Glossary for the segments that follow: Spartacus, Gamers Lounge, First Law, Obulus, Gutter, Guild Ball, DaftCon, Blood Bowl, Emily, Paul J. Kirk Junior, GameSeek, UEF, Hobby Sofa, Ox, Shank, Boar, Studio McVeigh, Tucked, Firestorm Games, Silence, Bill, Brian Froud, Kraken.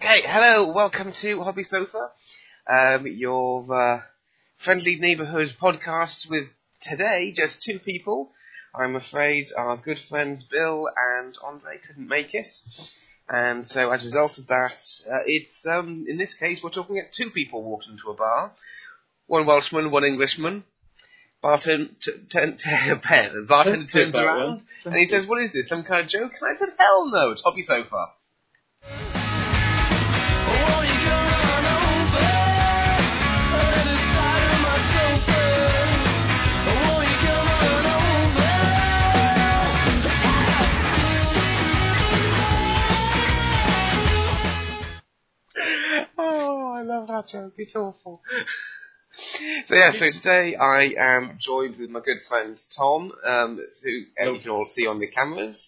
Okay, hello, welcome to Hobby Sofa, your friendly neighbourhood podcast with today just two people. I'm afraid our good friends Bill and Andre couldn't make it, and so as a result of that, it's in this case we're talking at two people walked into a bar, one Welshman, one Englishman. Bartender turns around and he says, "What is this, some kind of joke?" And I said, "Hell no, it's Hobby Sofa." That joke, it's awful. So today I am joined with my good friend Tom, who you can all see on the cameras,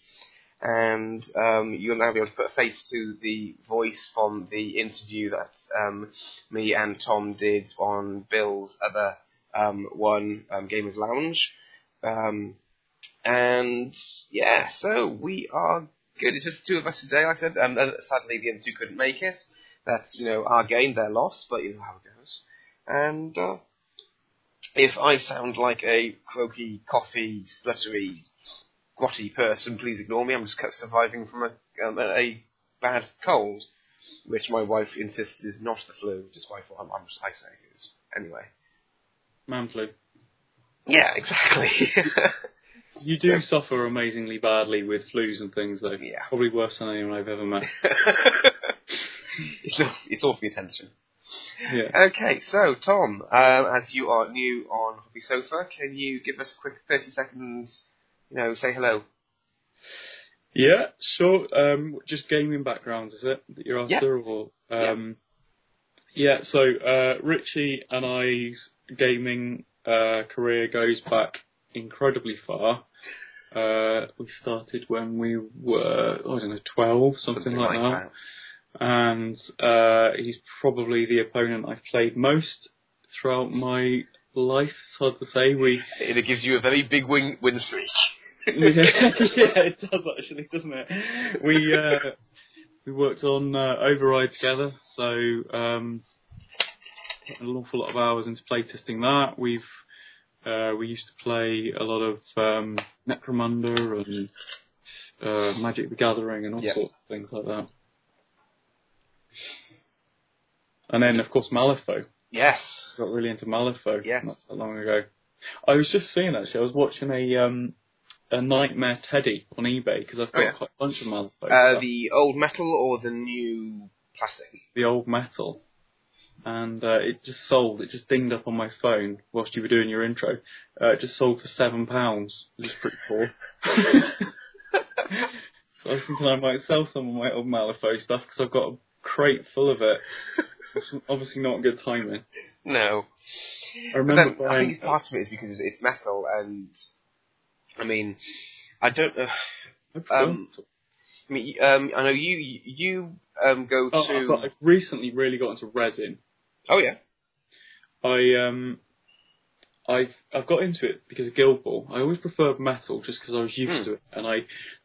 and you'll now be able to put a face to the voice from the interview that me and Tom did on Bill's other one, Gamers Lounge. So we are good. It's just two of us today, like I said. Sadly, the other two couldn't make it. That's, our game, their loss, but you know how it goes. And if I sound like a croaky, coughy, spluttery, grotty person, please ignore me. I'm just surviving from a bad cold, which my wife insists is not the flu, despite what I'm just isolated. Anyway. Man flu. Yeah, exactly. You do suffer amazingly badly with flus and things, though. Yeah. Probably worse than anyone I've ever met. It's all for your attention. Yeah. Okay, so Tom, as you are new on Hobby Sofa, can you give us a quick 30 seconds, say hello? Yeah, sure. Just gaming backgrounds, is it, that you're after? Yeah. Or, Richie and I's gaming career goes back incredibly far. We started when we were, 12, something like that. And he's probably the opponent I've played most throughout my life. It's hard to say. It gives you a very big win streak. Yeah, it does actually, doesn't it? We worked on Override together, so an awful lot of hours into playtesting that. We used to play a lot of Necromunda and Magic the Gathering and all sorts of things like that. And then, of course, Malifaux. Yes. Got really into Malifaux. Yes. Not that long ago. I was just seeing, actually, I was watching a Nightmare Teddy on eBay, because I've got quite a bunch of Malifaux. The old metal or the new plastic? The old metal. And it just sold. It just dinged up on my phone whilst you were doing your intro. It just sold for £7, which is pretty cool. So I was thinking I might sell some of my old Malifaux stuff, because I've got a crate full of it. Obviously not good timing. No. I remember then, I think part of it is because it's metal, and I mean, I don't know. I know you go to. I've recently really got into resin. Oh yeah. I've got into it because of Guild Ball. I always preferred metal just because I was used to it, and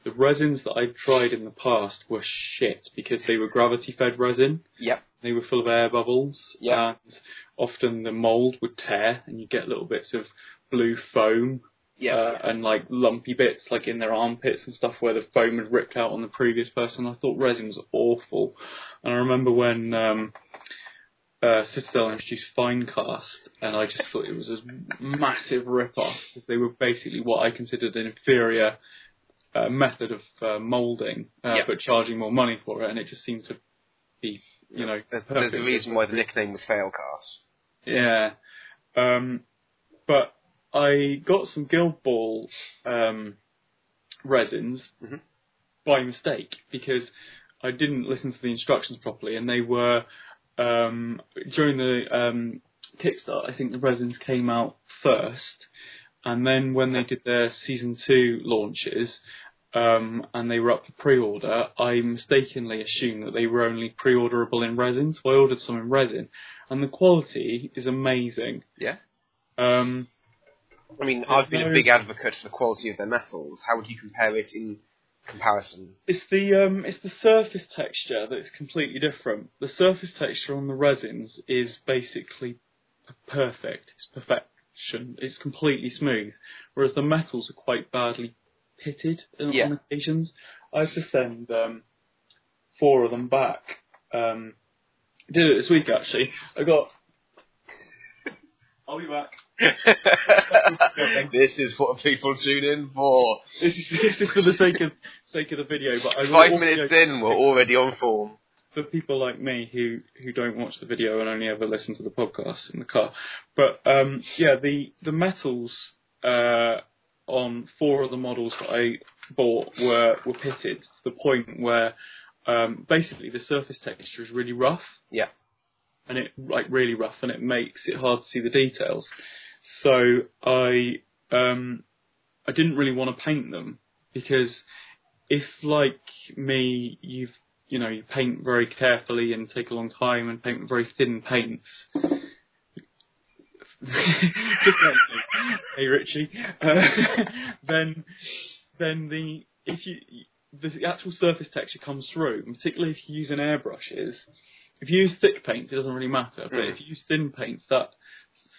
the resins that I've tried in the past were shit because they were gravity-fed resin. Yep. They were full of air bubbles. Yep. And often the mould would tear, and you get little bits of blue foam. Yep. And lumpy bits in their armpits and stuff where the foam had ripped out on the previous person. I thought resin was awful, and I remember when. Citadel introduced Finecast, and I just thought it was a massive rip-off because they were basically what I considered an inferior method of moulding, but charging more money for it, and it just seemed to be, There's a reason why the nickname was Failcast. Yeah. But I got some Guild Ball resins by mistake because I didn't listen to the instructions properly, and they were... during the Kickstarter, I think the resins came out first, and then when they did their Season 2 launches, and they were up for pre-order, I mistakenly assumed that they were only pre-orderable in resin, so I ordered some in resin, and the quality is amazing. Yeah. I've been a big advocate for the quality of their metals. How would you compare it in comparison. It's the surface texture that's completely different. The surface texture on the resins is basically perfect. It's perfection. It's completely smooth. Whereas the metals are quite badly pitted on occasions. I have to send 4 of them back. I did it this week actually. I'll be back. This is what people tune in for. This is for the sake of the video. But 5 minutes in, we're already on form. For people like me who don't watch the video and only ever listen to the podcast in the car. But the metals on 4 of the models that I bought were pitted to the point where basically the surface texture is really rough. Yeah. And it really rough, and it makes it hard to see the details. So I didn't really want to paint them, because if like me, you paint very carefully and take a long time and paint with very thin paints. Just like me. Hey Richie. Then the actual surface texture comes through, and particularly if you use an airbrushes. If you use thick paints, it doesn't really matter. But if you use thin paints, that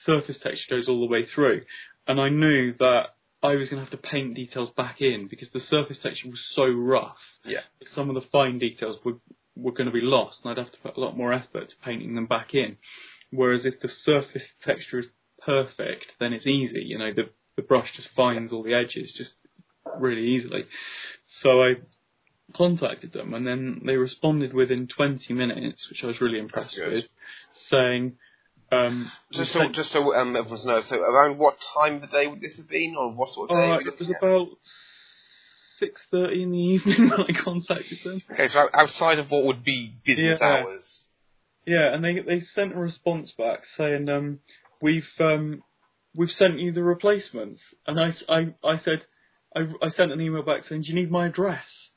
surface texture goes all the way through. And I knew that I was going to have to paint details back in because the surface texture was so rough. Yeah. Some of the fine details were going to be lost, and I'd have to put a lot more effort to painting them back in. Whereas if the surface texture is perfect, then it's easy. The brush just finds all the edges just really easily. So I contacted them, and then they responded within 20 minutes, which I was really impressed with, saying... everyone knows, so around what time of the day would this have been, or what sort of day? It was about 6:30 in the evening when I contacted them. Okay, so outside of what would be business hours. Yeah, and they sent a response back saying, we've sent you the replacements. And I said... I sent an email back saying, do you need my address?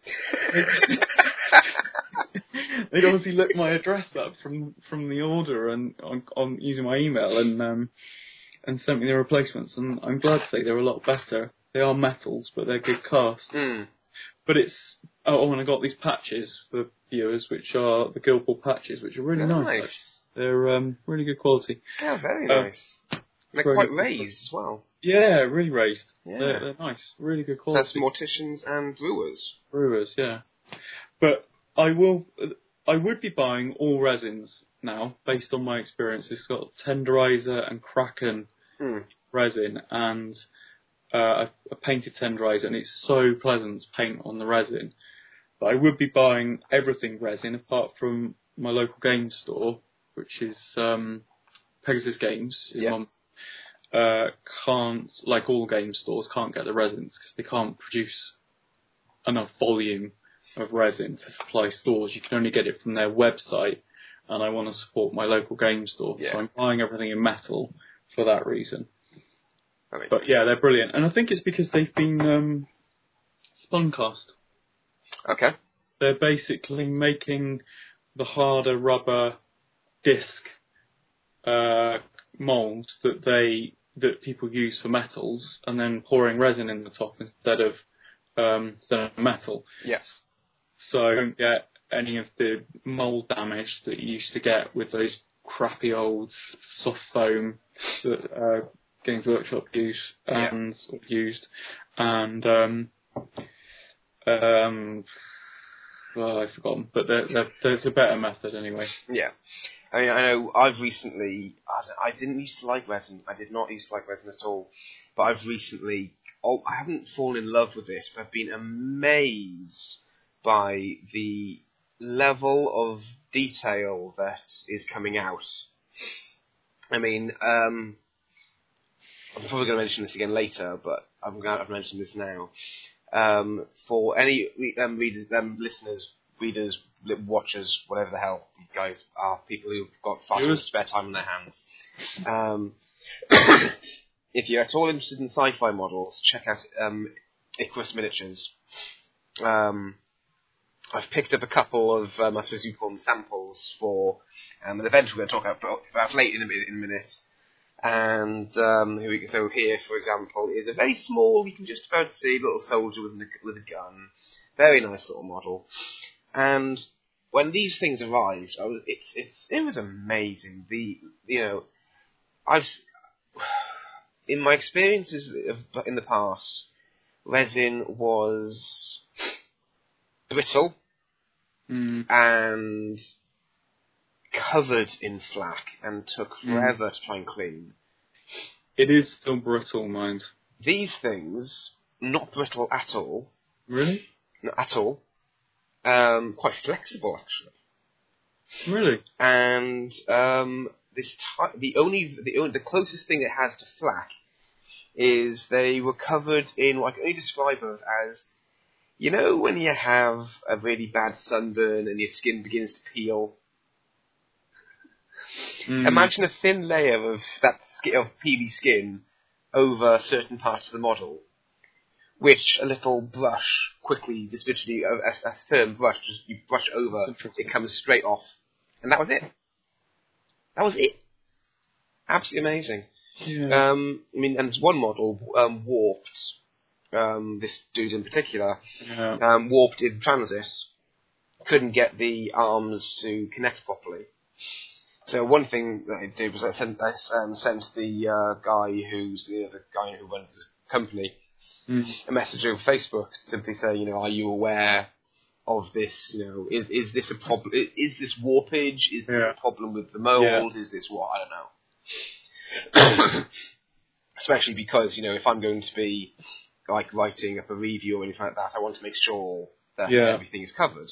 They'd obviously looked my address up from the order and on using my email and sent me the replacements. And I'm glad to say they're a lot better. They are metals, but they're good casts. Mm. But it's... Oh, and I got these patches for viewers, which are the Gilpool patches, which are really nice. They're really good quality. Yeah, very nice. They're quite raised as well. Yeah, really raised. Yeah. They're nice. Really good quality. That's morticians and brewers. Brewers, yeah. But I would be buying all resins now, based on my experience. It's got Tenderizer and Kraken resin, and I painted Tenderizer, and it's so pleasant to paint on the resin. But I would be buying everything resin, apart from my local game store, which is Pegasus Games in London. Can't, like all game stores, can't get the resins because they can't produce enough volume of resin to supply stores. You can only get it from their website, and I want to support my local game store, so I'm buying everything in metal for that reason. But yeah, they're brilliant, and I think it's because they've been spun cast. Okay. They're basically making the harder rubber disc molds that people use for metals, and then pouring resin in the top instead of metal. Yes. So you don't get any of the mold damage that you used to get with those crappy old soft foam that Games Workshop use and used. And I've forgotten, but there's a better method anyway. Yeah. I mean, I know I've recently... I didn't used to like resin. I did not used to like resin at all. But I've recently... Oh, I haven't fallen in love with this, but I've been amazed by the level of detail that is coming out. I mean, I'm probably going to mention this again later, but I'm glad I've mentioned this now. For any readers, listeners, watchers, whatever the hell these guys are, people who've got 5 minutes spare time on their hands. If you're at all interested in sci-fi models, check out Icarus Miniatures. I've picked up a couple of, I suppose you'd call them samples for an event we're going to talk about later in a minute. And so here, for example, is a very small, you can just about see, little soldier with a gun. Very nice little model. And when these things arrived, it was amazing. In my experiences in the past, resin was brittle and covered in flak and took forever to try and clean. It is still brittle, mind. These things, not brittle at all. Really? Not at all. Quite flexible, actually. Really? And the closest thing it has to flak is they were covered in what I can only describe them as, you know, when you have a really bad sunburn and your skin begins to peel. Imagine a thin layer of that peely skin over certain parts of the model, which a little brush quickly, just literally a firm brush, just you brush over, it comes straight off, and that was it. That was it. Absolutely amazing. Yeah. And there's one model, warped. This dude in particular, warped in transit, couldn't get the arms to connect properly. So one thing that I did was I sent the guy who's the guy who runs the company a message over Facebook to simply say, are you aware of this? Is this a problem? Is this warpage? Is this a problem with the mold? Yeah. Is this what? I don't know. Especially because if I'm going to be writing up a review or anything like that, I want to make sure that everything is covered.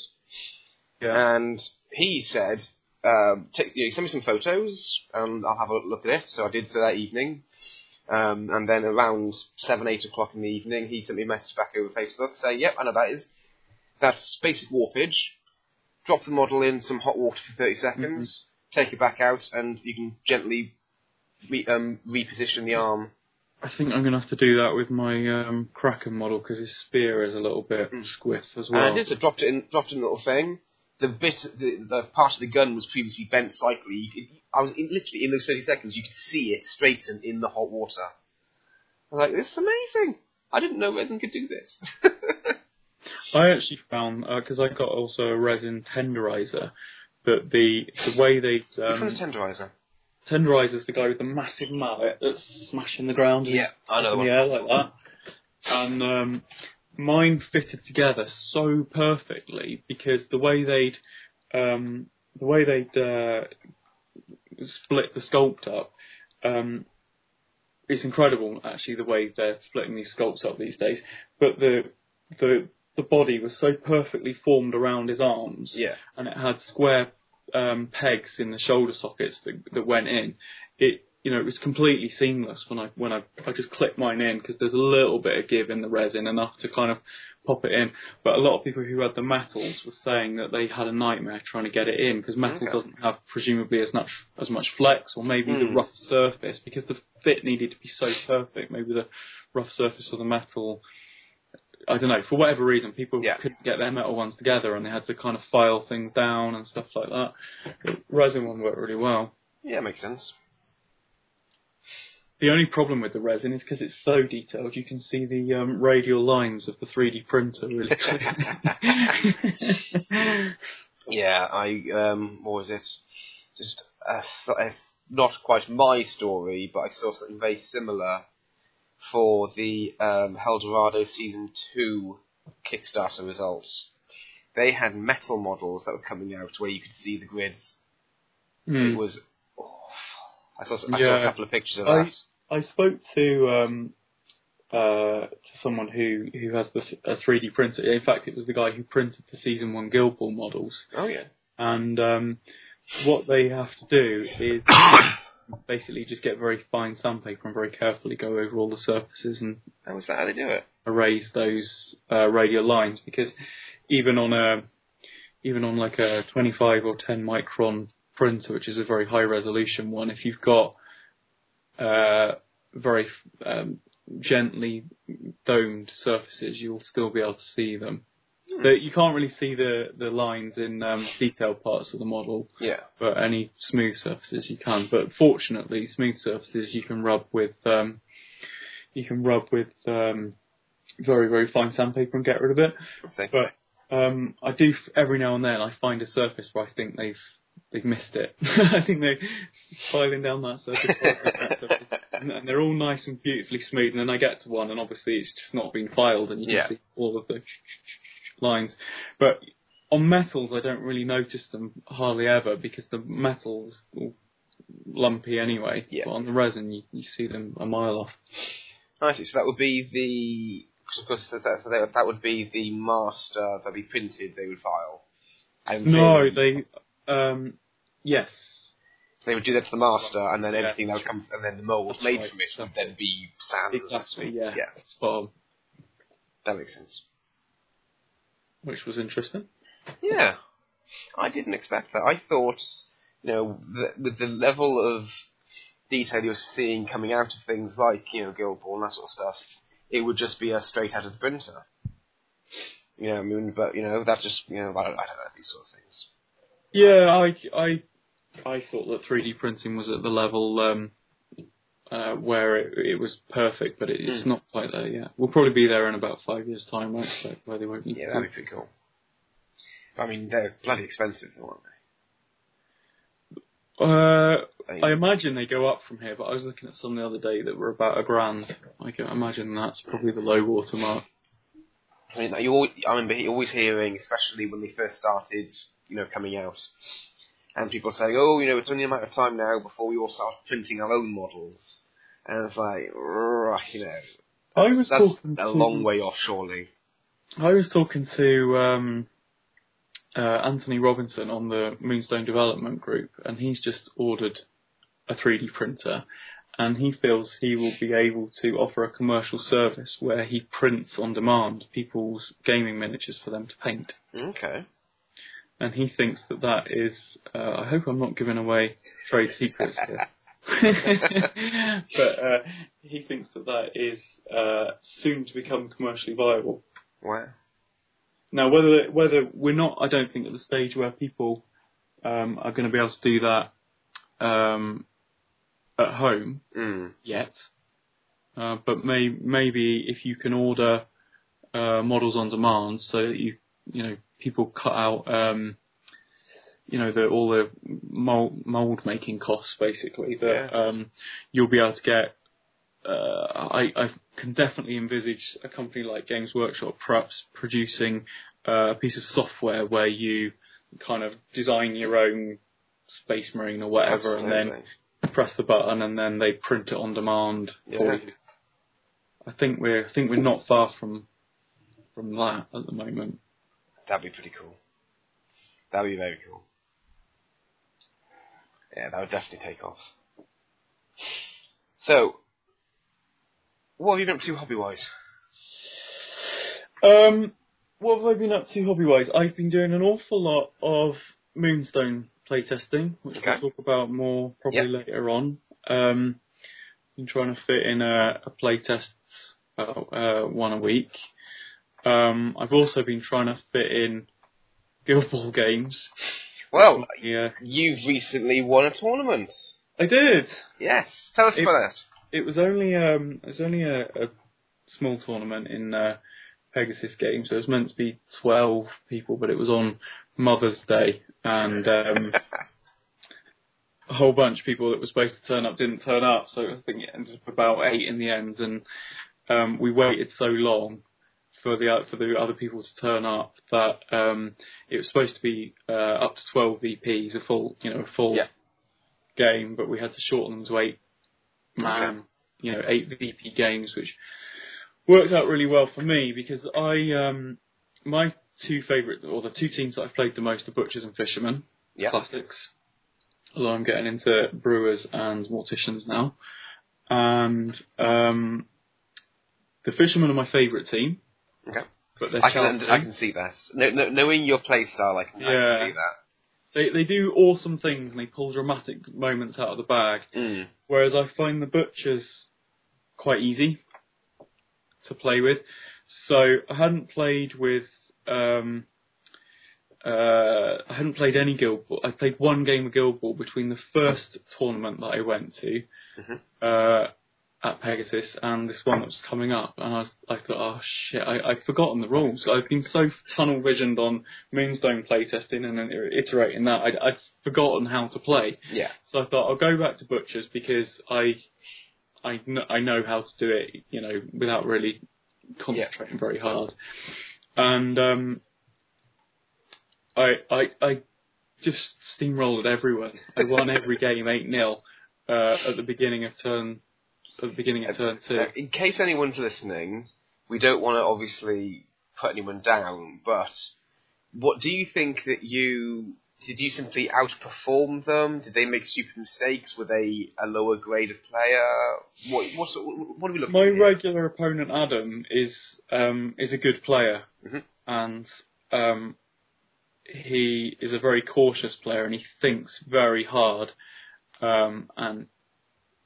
Yeah. And he said, send me some photos, and I'll have a look at it. So I did so that evening. And then around 7, 8 o'clock in the evening, he sent me a message back over Facebook saying, yep, I know that is. That's basic warpage. Drop the model in some hot water for 30 seconds, take it back out, and you can gently reposition the arm. I think I'm going to have to do that with my Kraken model, because his spear is a little bit squiff as well. And I did, so dropped in a little thing. The part of the gun was previously bent slightly. Literally in those 30 seconds, you could see it straighten in the hot water. I was like, this is amazing. I didn't know resin could do this. I actually found, because I got also a resin tenderizer, but the way they... Which one's tenderizer? Tenderizer's the guy with the massive mallet that's smashing the ground. Yeah, I know the one. Yeah, like that. And mine fitted together so perfectly because the way they'd split the sculpt up, it's incredible actually the way they're splitting these sculpts up these days. But the body was so perfectly formed around his arms, and it had square pegs in the shoulder sockets that went in. It was completely seamless when I just clipped mine in, because there's a little bit of give in the resin, enough to kind of pop it in. But a lot of people who had the metals were saying that they had a nightmare trying to get it in, because metal doesn't have presumably as much flex, or maybe the rough surface, because the fit needed to be so perfect. Maybe the rough surface of the metal, I don't know, for whatever reason, people couldn't get their metal ones together, and they had to kind of file things down and stuff like that. The resin one worked really well. Yeah, makes sense. The only problem with the resin is because it's so detailed, you can see the radial lines of the 3D printer really clearly. Yeah, I, what was it? Just, it's not quite my story, but I saw something very similar for the HellDorado Season 2 Kickstarter results. They had metal models that were coming out where you could see the grids. It was awful. I saw a couple of pictures of that. I spoke to someone who has a 3D printer. In fact, it was the guy who printed the Season 1 Guild Ball models. Oh, yeah. And what they have to do is... basically just get very fine sandpaper and very carefully go over all the surfaces and... How was that how they do it? Erase those radial lines, because even on like a 25 or 10 micron printer, which is a very high resolution one, if you've got very gently domed surfaces, you'll still be able to see them. You can't really see the lines in detailed parts of the model, but any smooth surfaces you can. But fortunately, smooth surfaces you can rub with very, very fine sandpaper and get rid of it. But I do every now and then I find a surface where I think they've missed it. I think they're filing down that surface, and they're all nice and beautifully smooth. And then I get to one, and obviously it's just not been filed, and you can see all of the lines. But on metals, I don't really notice them hardly ever because the metal's all lumpy anyway. Yeah. But on the resin, you see them a mile off. I see. So that would be the. Cause of course, that would be the master that we printed. They would file. And no, they. Yes. So they would do that to the master, and then everything that would come, and then the mould made from it would then be sand. Exactly. Yeah. Yeah. Spot on. That makes sense. Which was interesting. Yeah, I didn't expect that. I thought, you know, with the level of detail you're seeing coming out of things like, you know, Guild Ball and that sort of stuff, it would just be a straight out of the printer. You know, I mean, but you know, that just, you know, I don't know, these sort of things. Yeah, I thought that 3D printing was at the level where it was perfect, but it's not quite there yet. We'll probably be there in about 5 years' time, I expect, where they won't need to. Yeah, that'd be pretty cool. I mean, they're bloody expensive, aren't they? I imagine they go up from here, but I was looking at some the other day that were about £1,000. I can imagine that's probably the low water mark. I mean, I remember always hearing, especially when they first started, you know, coming out, and people saying, "Oh, you know, it's only a matter of time now before we all start printing our own models." And it's like, you know, that's a long way off, surely. I was talking to Anthony Robinson on the Moonstone Development Group, and he's just ordered a 3D printer, and he feels he will be able to offer a commercial service where he prints on demand people's gaming miniatures for them to paint. Okay. And he thinks that is, I hope I'm not giving away trade secrets here. But he thinks that is soon to become commercially viable. Wow. Now, whether we're not, I don't think, at the stage where people are going to be able to do that at home yet. But maybe if you can order models on demand, so that you know, people cut out you know, all the mold making costs, basically, that you'll be able to get. I can definitely envisage a company like Games Workshop perhaps producing a piece of software where you kind of design your own Space Marine or whatever, and then press the button, and then they print it on demand for you. I think we're not far from that at the moment. That'd be pretty cool. That'd be very cool. Yeah, that would definitely take off. So, what have you been up to hobby-wise? What have I been up to hobby-wise? I've been doing an awful lot of Moonstone playtesting, which we'll talk about more probably later on. I've been trying to fit in a playtest about one a week. I've also been trying to fit in Guild Ball games. Well, you've recently won a tournament. I did. Yes, tell us about that. It was only a small tournament in Pegasus Games, so it was meant to be 12 people, but it was on Mother's Day, and a whole bunch of people that were supposed to turn up didn't turn up, so I think it ended up about 8 in the end, and we waited so long for the other people to turn up that it was supposed to be up to 12 VPs, a full game, but we had to shorten them to 8. You know, 8 VP games, which worked out really well for me because my two favourite, or the two teams that I've played the most are Butchers and Fishermen, classics, although I'm getting into Brewers and Morticians now. And the Fishermen are my favourite team. Okay. But I can see that. No, knowing your play style, I can see that. They do awesome things and they pull dramatic moments out of the bag, whereas I find the Butchers quite easy to play with. So I hadn't played any Guild Ball. I played one game of Guild Ball between the first tournament that I went to at Pegasus, and this one that was coming up, and I thought, oh shit, I've forgotten the rules. I've been so tunnel visioned on Moonstone playtesting and then iterating that I'd forgotten how to play. Yeah. So I thought I'll go back to Butchers because I know how to do it, you know, without really concentrating very hard. And I just steamrolled everyone. I won every game 8-0 at the beginning of turn. At the beginning of turn two. In case anyone's listening, we don't want to obviously put anyone down, but what do you think that you... Did you simply outperform them? Did they make stupid mistakes? Were they a lower grade of player? What are we looking at? My regular opponent, Adam, is a good player. Mm-hmm. And he is a very cautious player, and he thinks very hard. And...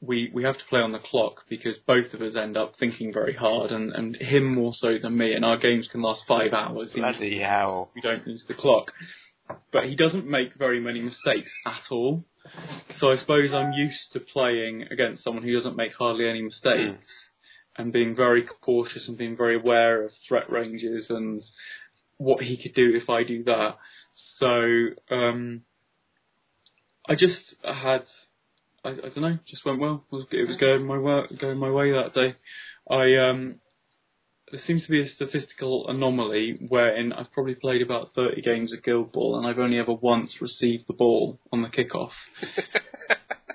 We have to play on the clock because both of us end up thinking very hard, and him more so than me, and our games can last 5 hours. Bloody hell. We don't use the clock. But he doesn't make very many mistakes at all. So I suppose I'm used to playing against someone who doesn't make hardly any mistakes and being very cautious and being very aware of threat ranges and what he could do if I do that. So I just had... I don't know, just went well. It was going my way that day. There seems to be a statistical anomaly wherein I've probably played about 30 games of Guild Ball and I've only ever once received the ball on the kickoff.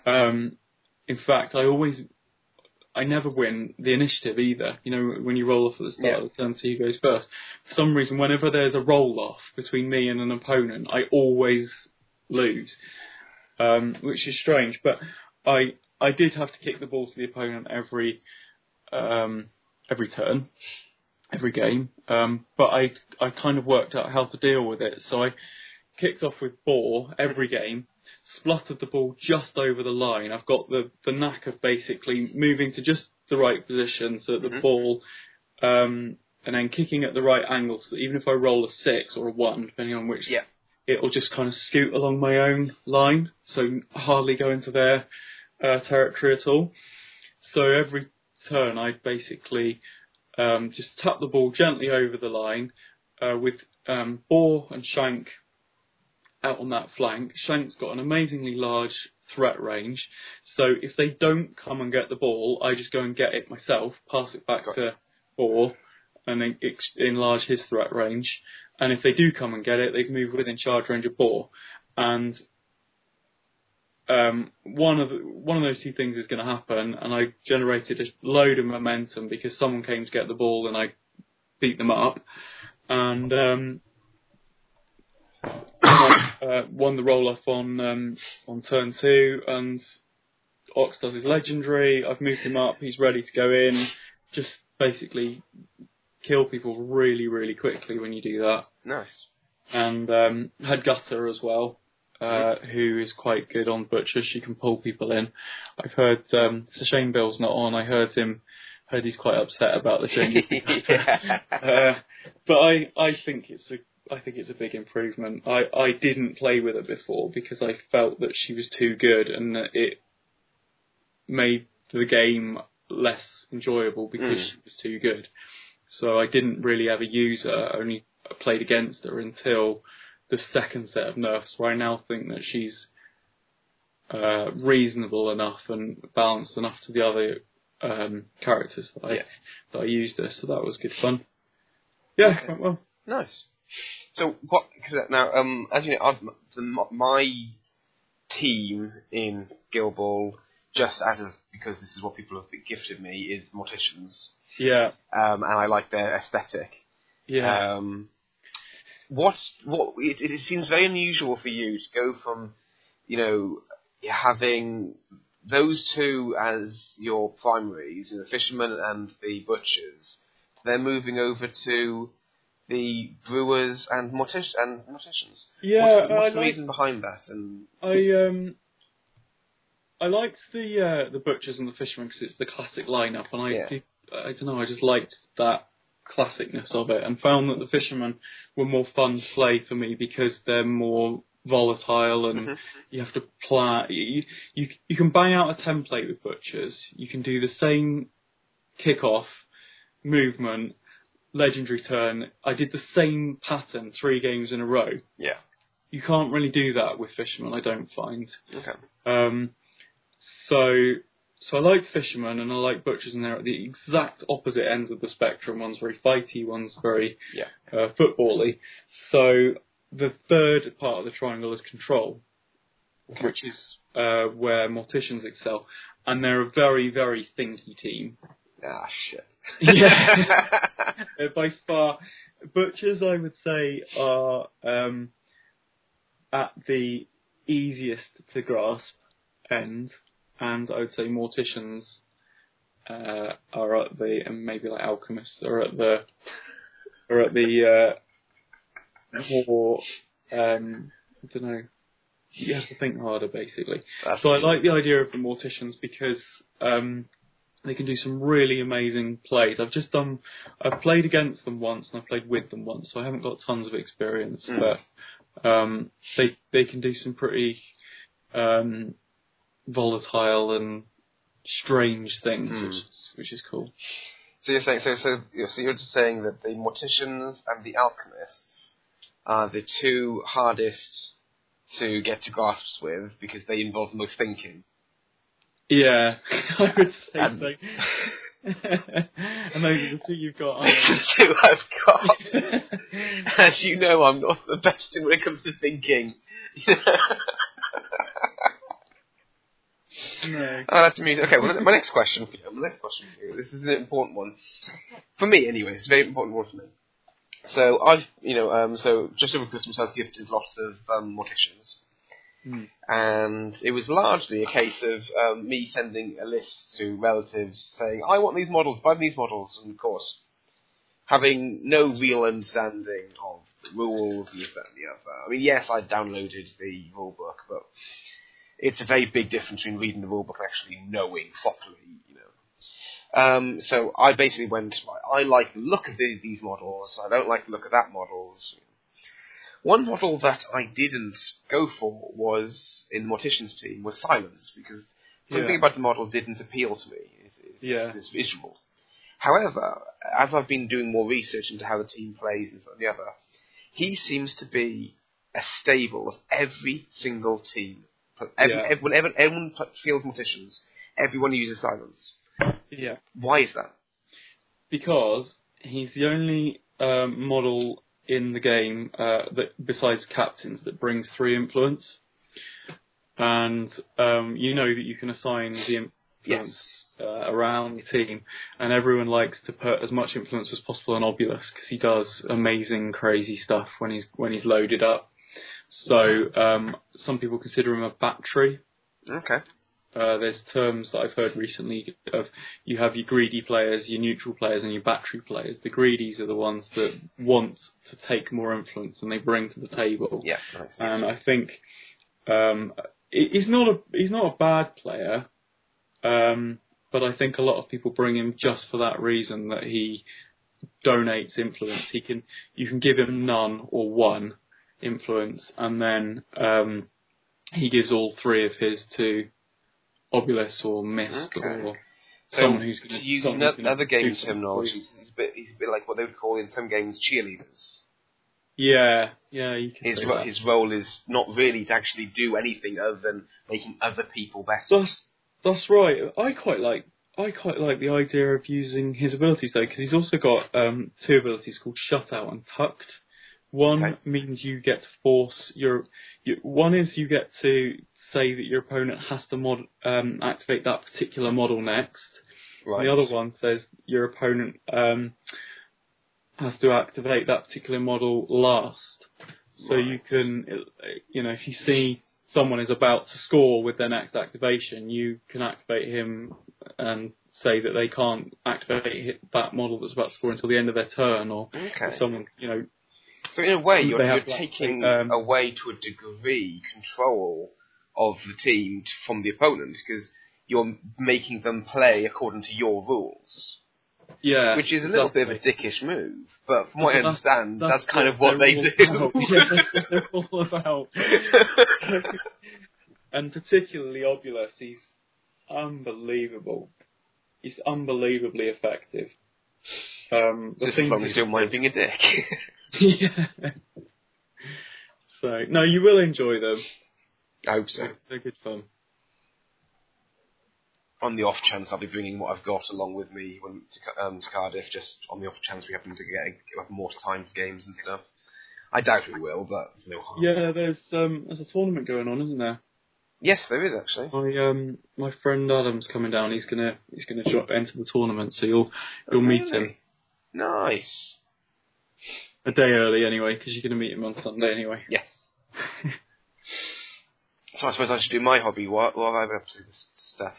In fact, I never win the initiative either. You know, when you roll off at the start of the turn, see who goes first. For some reason, whenever there's a roll off between me and an opponent, I always lose. Which is strange, but I did have to kick the ball to the opponent every turn, every game. But I kind of worked out how to deal with it. So I kicked off with Boar every game, spluttered the ball just over the line. I've got the knack of basically moving to just the right position so that the ball, and then kicking at the right angle so that even if I roll a 6 or a 1, depending on which... Yeah. It'll just kind of scoot along my own line, so hardly go into their territory at all. So every turn I basically just tap the ball gently over the line with Boar and Shank out on that flank. Shank's got an amazingly large threat range, so if they don't come and get the ball, I just go and get it myself, pass it back to Boar, and then enlarge his threat range. And if they do come and get it, they've moved within charge range of Boar. And one of those two things is going to happen, and I generated a load of momentum because someone came to get the ball and I beat them up. And won the roll-off on turn two, and Ox does his legendary. I've moved him up. He's ready to go in. Just basically... kill people really, really quickly when you do that. Nice. And had Gutter as well, who is quite good on Butchers. She can pull people in. I've heard, it's a shame Bill's not on. I heard he's quite upset about the change. But I think it's a big improvement. I didn't play with her before because I felt that she was too good and that it made the game less enjoyable because she was too good. So I didn't really ever use her, I only played against her until the second set of nerfs, where I now think that she's reasonable enough and balanced enough to the other characters that I used her. So that was good fun. Yeah, okay. Quite well. Nice. So as you know, my team in Guild Ball, just out of, because this is what people have gifted me, is Morticians. Yeah. And I like their aesthetic. Yeah. It seems very unusual for you to go from, you know, having those two as your primaries, the Fishermen and the Butchers, to then moving over to the Brewers and Morticians. Yeah. What's the reason behind that? And I liked the Butchers and the Fishermen because it's the classic lineup, and I don't know, I just liked that classicness of it, and found that the Fishermen were more fun to play for me because they're more volatile, and you have to plan. You can buy out a template with butchers. You can do the same kickoff, movement, legendary turn. I did the same pattern 3 games in a row. Yeah. You can't really do that with Fisherman, I don't find. Okay. So I like Fisherman and I like Butchers, and they're at the exact opposite ends of the spectrum. One's very fighty, one's very football-y. So the third part of the triangle is control, which is where Morticians excel. And they're a very, very thinky team. Ah, shit. Yeah. By far. Butchers, I would say, are at the easiest to grasp end. And I would say Morticians are at the, and maybe like Alchemists are at the, more, I don't know, you have to think harder basically. That's so nice. I like the idea of the Morticians because they can do some really amazing plays. I've played against them once and I've played with them once, so I haven't got tons of experience, but they can do some pretty volatile and strange things, which is cool. So you're saying, so you're just saying that the Morticians and the Alchemists are the 2 hardest to get to grasps with because they involve the most thinking. Yeah, I would say so. And those are the 2 you've got. The 2 I've got. As you know, I'm not the best when it comes to thinking. No. Oh, that's amusing. Okay, well, my next question for you. This is an important one. For me, anyway, it's a very important one for me. So, so just over Christmas, I was gifted lots of Morticians. And it was largely a case of me sending a list to relatives saying, I want these models, buy these models, and of course, having no real understanding of the rules and this, that, and the other. I mean, yes, I downloaded the rulebook, but it's a very big difference between reading the rulebook and actually knowing properly, So I basically went, I like the look of these models, I don't like the look of that models. One model that I didn't go for was, in the Mortician's team, was Silence, because something about the model didn't appeal to me. It's visual. However, as I've been doing more research into how the team plays and this and the other, he seems to be a staple of every single team. Whenever everyone fields Morticians, everyone uses Silence. Yeah. Why is that? Because he's the only model in the game that, besides captains, that brings 3 influence, and you know that you can assign the influence around your team, and everyone likes to put as much influence as possible on Obulus because he does amazing, crazy stuff when he's loaded up. So some people consider him a battery. Okay. There's terms that I've heard recently of, you have your greedy players, your neutral players, and your battery players. The greedies are the ones that want to take more influence than they bring to the table. Yeah, nice. And I think he's not a bad player, but I think a lot of people bring him just for that reason, that he donates influence. You can give him none or 1 influence, and then he gives all 3 of his to Obulus or Mist or someone who's going to use another game terminology. He's a bit like what they would call in some games cheerleaders. Yeah. His role is not really to actually do anything other than making other people better. That's right. I quite like the idea of using his abilities though, because he's also got 2 abilities called Shutout and Tucked. One means you get to force one is you get to say that your opponent has to activate that particular model next. Right. The other one says your opponent has to activate that particular model last. So you can, if you see someone is about to score with their next activation, you can activate him and say that they can't activate that model that's about to score until the end of their turn, or someone, So in a way, you're taking away, to a degree, control of the team from the opponent, because you're making them play according to your rules. Yeah, which is a little bit of a dickish move, but from what I understand, that's kind of what they do. Yeah, that's what they're all about. And particularly Obulus, he's unbelievable. He's unbelievably effective. Just as long as you don't mind being a dick. Yeah. So, no, you will enjoy them. I hope so. They're good fun. On the off chance I'll be bringing what I've got along with me to Cardiff, just on the off chance we happen to get more time for games and stuff. I doubt we will, but there's no harm. Yeah, there's a tournament going on, isn't there? Yes, there is actually. My friend Adam's coming down. He's gonna enter the tournament, so you'll meet him. Nice. A day early anyway, because you're gonna meet him on Sunday anyway. Yes. So I suppose I should do my hobby while I'm up to this stuff.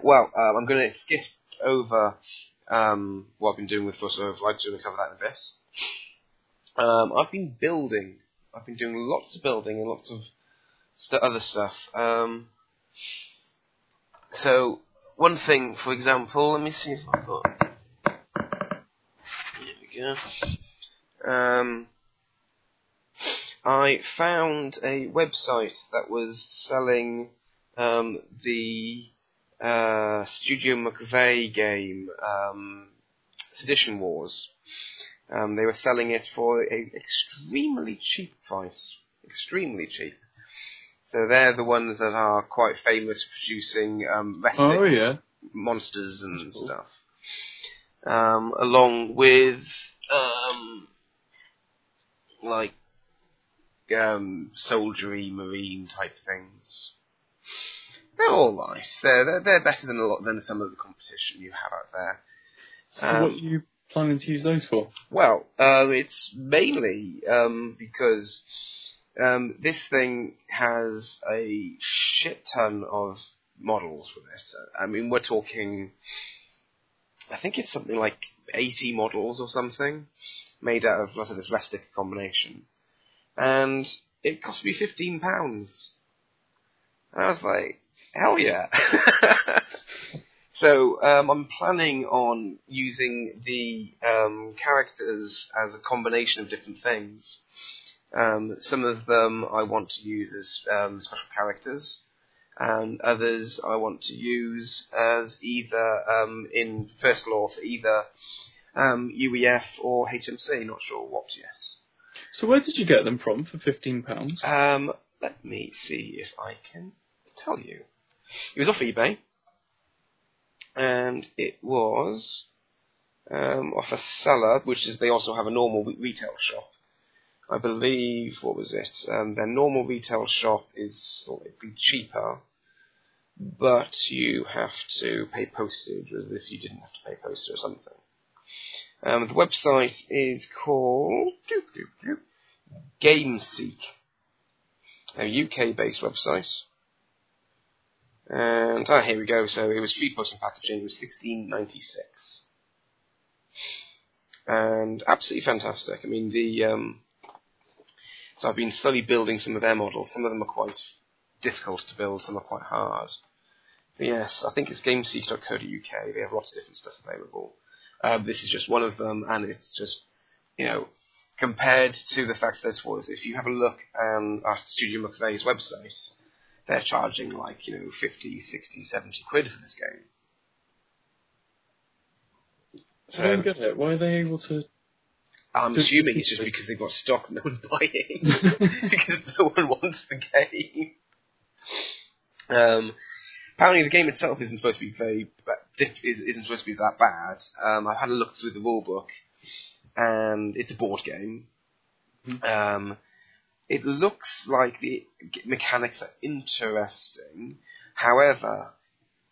Well, I'm going to skip over what I've been doing with First Law. I'm going to cover that in a bit. I've been building. I've been doing lots of building and lots of other stuff. So, one thing, for example, let me see if I've got... There we go. I found a website that was selling... the Studio McVeigh game, Sedition Wars. They were selling it for an extremely cheap price. Extremely cheap. So they're the ones that are quite famous for producing wrestling monsters and stuff. Along with soldiery, marine type things. They're all nice. They're better than some of the competition you have out there. So what are you planning to use those for? Well, it's mainly because this thing has a shit ton of models with it. I mean, we're talking. I think it's something like 80 models or something made out of lots of this rustic combination, and it cost me £15. And I was like, hell yeah. So I'm planning on using the characters as a combination of different things. Some of them I want to use as special characters, and others I want to use as either in First Law for either UEF or HMC, not sure what yet. So where did you get them from for £15? Let me see if I can tell you. It was off eBay, and it was off a seller, which is they also have a normal retail shop. I believe, what was it? Their normal retail shop is slightly cheaper, but you have to pay postage. Whereas this, you didn't have to pay postage or something. The website is called GameSeek. A UK-based website, and here we go. So it was free posting packaging. It was $16.96, and absolutely fantastic. I mean, so I've been slowly building some of their models. Some of them are quite difficult to build. Some are quite hard. But yes, I think it's gameseek.co.uk. They have lots of different stuff available. This is just one of them, and it's just compared to the fact that if you have a look at Studio McVeigh's website, they're charging like, 50, 60, 70 quid for this game. So, I don't get it. Why are they able to... I'm assuming it's just because they've got stock and no one's buying. Because no one wants the game. Apparently the game itself isn't supposed to be that bad. I've had a look through the rulebook. And it's a board game. It looks like the mechanics are interesting. However,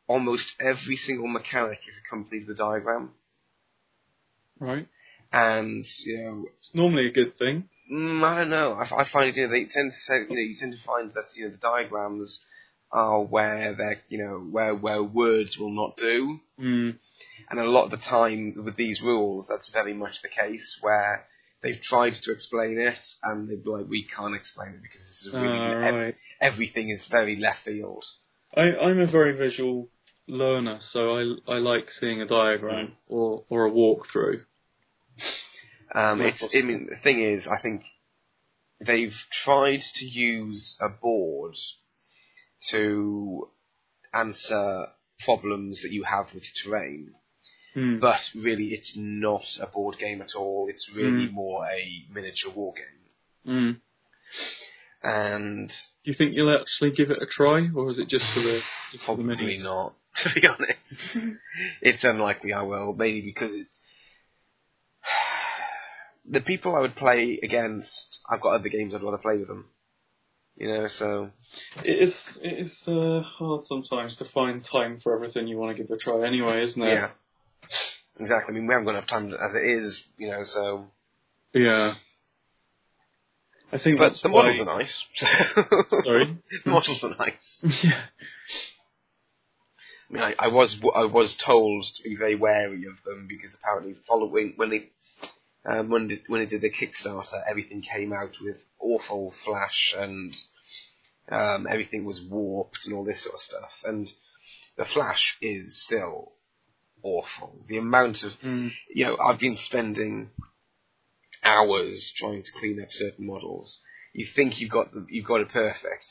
almost every single mechanic is accompanied with a diagram. Right. And, it's normally a good thing. I don't know. I find, they tend to say, you tend to find that, the diagrams are where they're, where words will not do. And a lot of the time with these rules, that's very much the case, where they've tried to explain it, and they'd be like, we can't explain it, because this is really everything is very left field. I'm a very visual learner, so I like seeing a diagram or a walkthrough. It's, I mean, the thing is, I think they've tried to use a board to answer problems that you have with terrain, but really it's not a board game at all. It's really more a miniature war game. And do you think you'll actually give it a try, or is it just for the probably not? To be honest, it's unlikely I will. Maybe because it's the people I would play against. I've got other games I'd rather play with them. You know, so it is hard sometimes to find time for everything you want to give a try. Anyway, isn't it? Yeah, exactly. I mean, we haven't got enough time as it is. You know, so yeah. I think but the models are nice. Sorry? The models are nice. Yeah. I mean, I was told to be very wary of them because apparently following when they did the Kickstarter, everything came out with awful flash and everything was warped and all this sort of stuff. And the flash is still awful. The amount of you know, I've been spending hours trying to clean up certain models. You think you've got it perfect.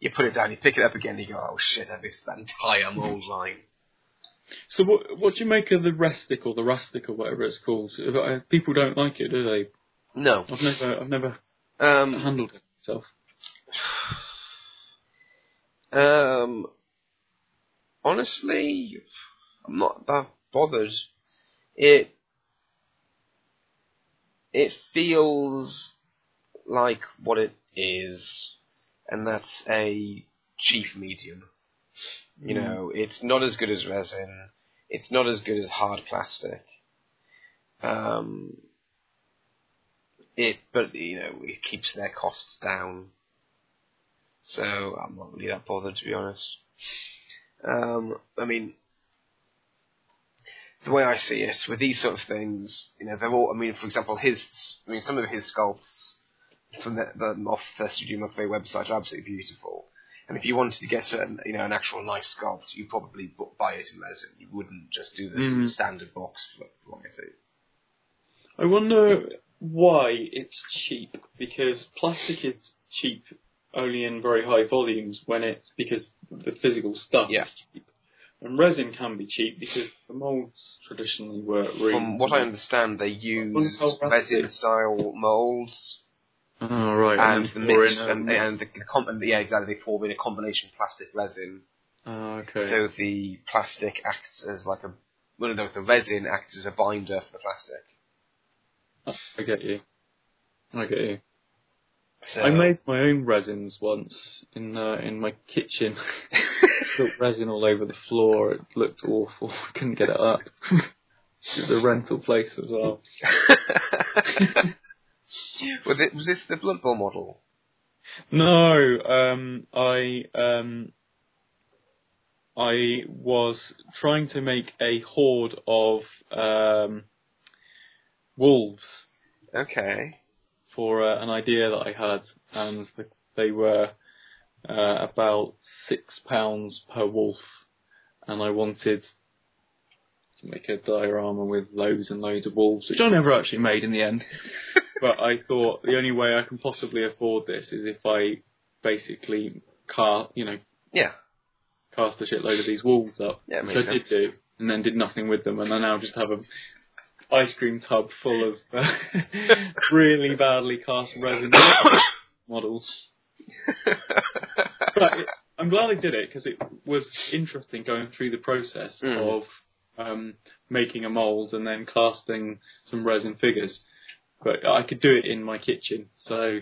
You put it down, you pick it up again, and you go, oh shit, I missed that entire mold line. So what do you make of the Restic or the Rustic or whatever it's called? People don't like it, do they? No. I've never handled it myself. Honestly, I'm not that bothered. It feels like what it is, and that's a cheap medium. You know, it's not as good as resin. It's not as good as hard plastic. But you know, it keeps their costs down. So I'm not really that bothered, to be honest. I mean, the way I see it, with these sort of things, you know, they're all, I mean, for example, some of his sculpts from the Studio Monthly website are absolutely beautiful. And if you wanted to get an actual nice sculpt, you'd probably buy it in resin. You wouldn't just do this standard box variety. I wonder why it's cheap, because plastic is cheap only in very high volumes because the physical stuff is cheap. And resin can be cheap because the moulds traditionally were really... From what I understand, they use resin-style moulds. Oh, right. They form in a combination plastic-resin. Oh, okay. So the plastic acts as like a... Well, no, the resin acts as a binder for the plastic. Oh, I get you. So, I made my own resins once in my kitchen. Spilled resin all over the floor. It looked awful. I couldn't get it up. It was a rental place as well. Was this the Blood Bowl model? No, I was trying to make a horde of wolves. Okay. For an idea that I had, and they were about £6 per wolf, and I wanted to make a diorama with loads and loads of wolves, which I never actually made in the end. But I thought the only way I can possibly afford this is if I basically cast a shitload of these wolves up, which I did do, and then did nothing with them, and I now just have a ice cream tub full of really badly cast resin models. But I'm glad I did it because it was interesting going through the process of making a mould and then casting some resin figures. But I could do it in my kitchen, so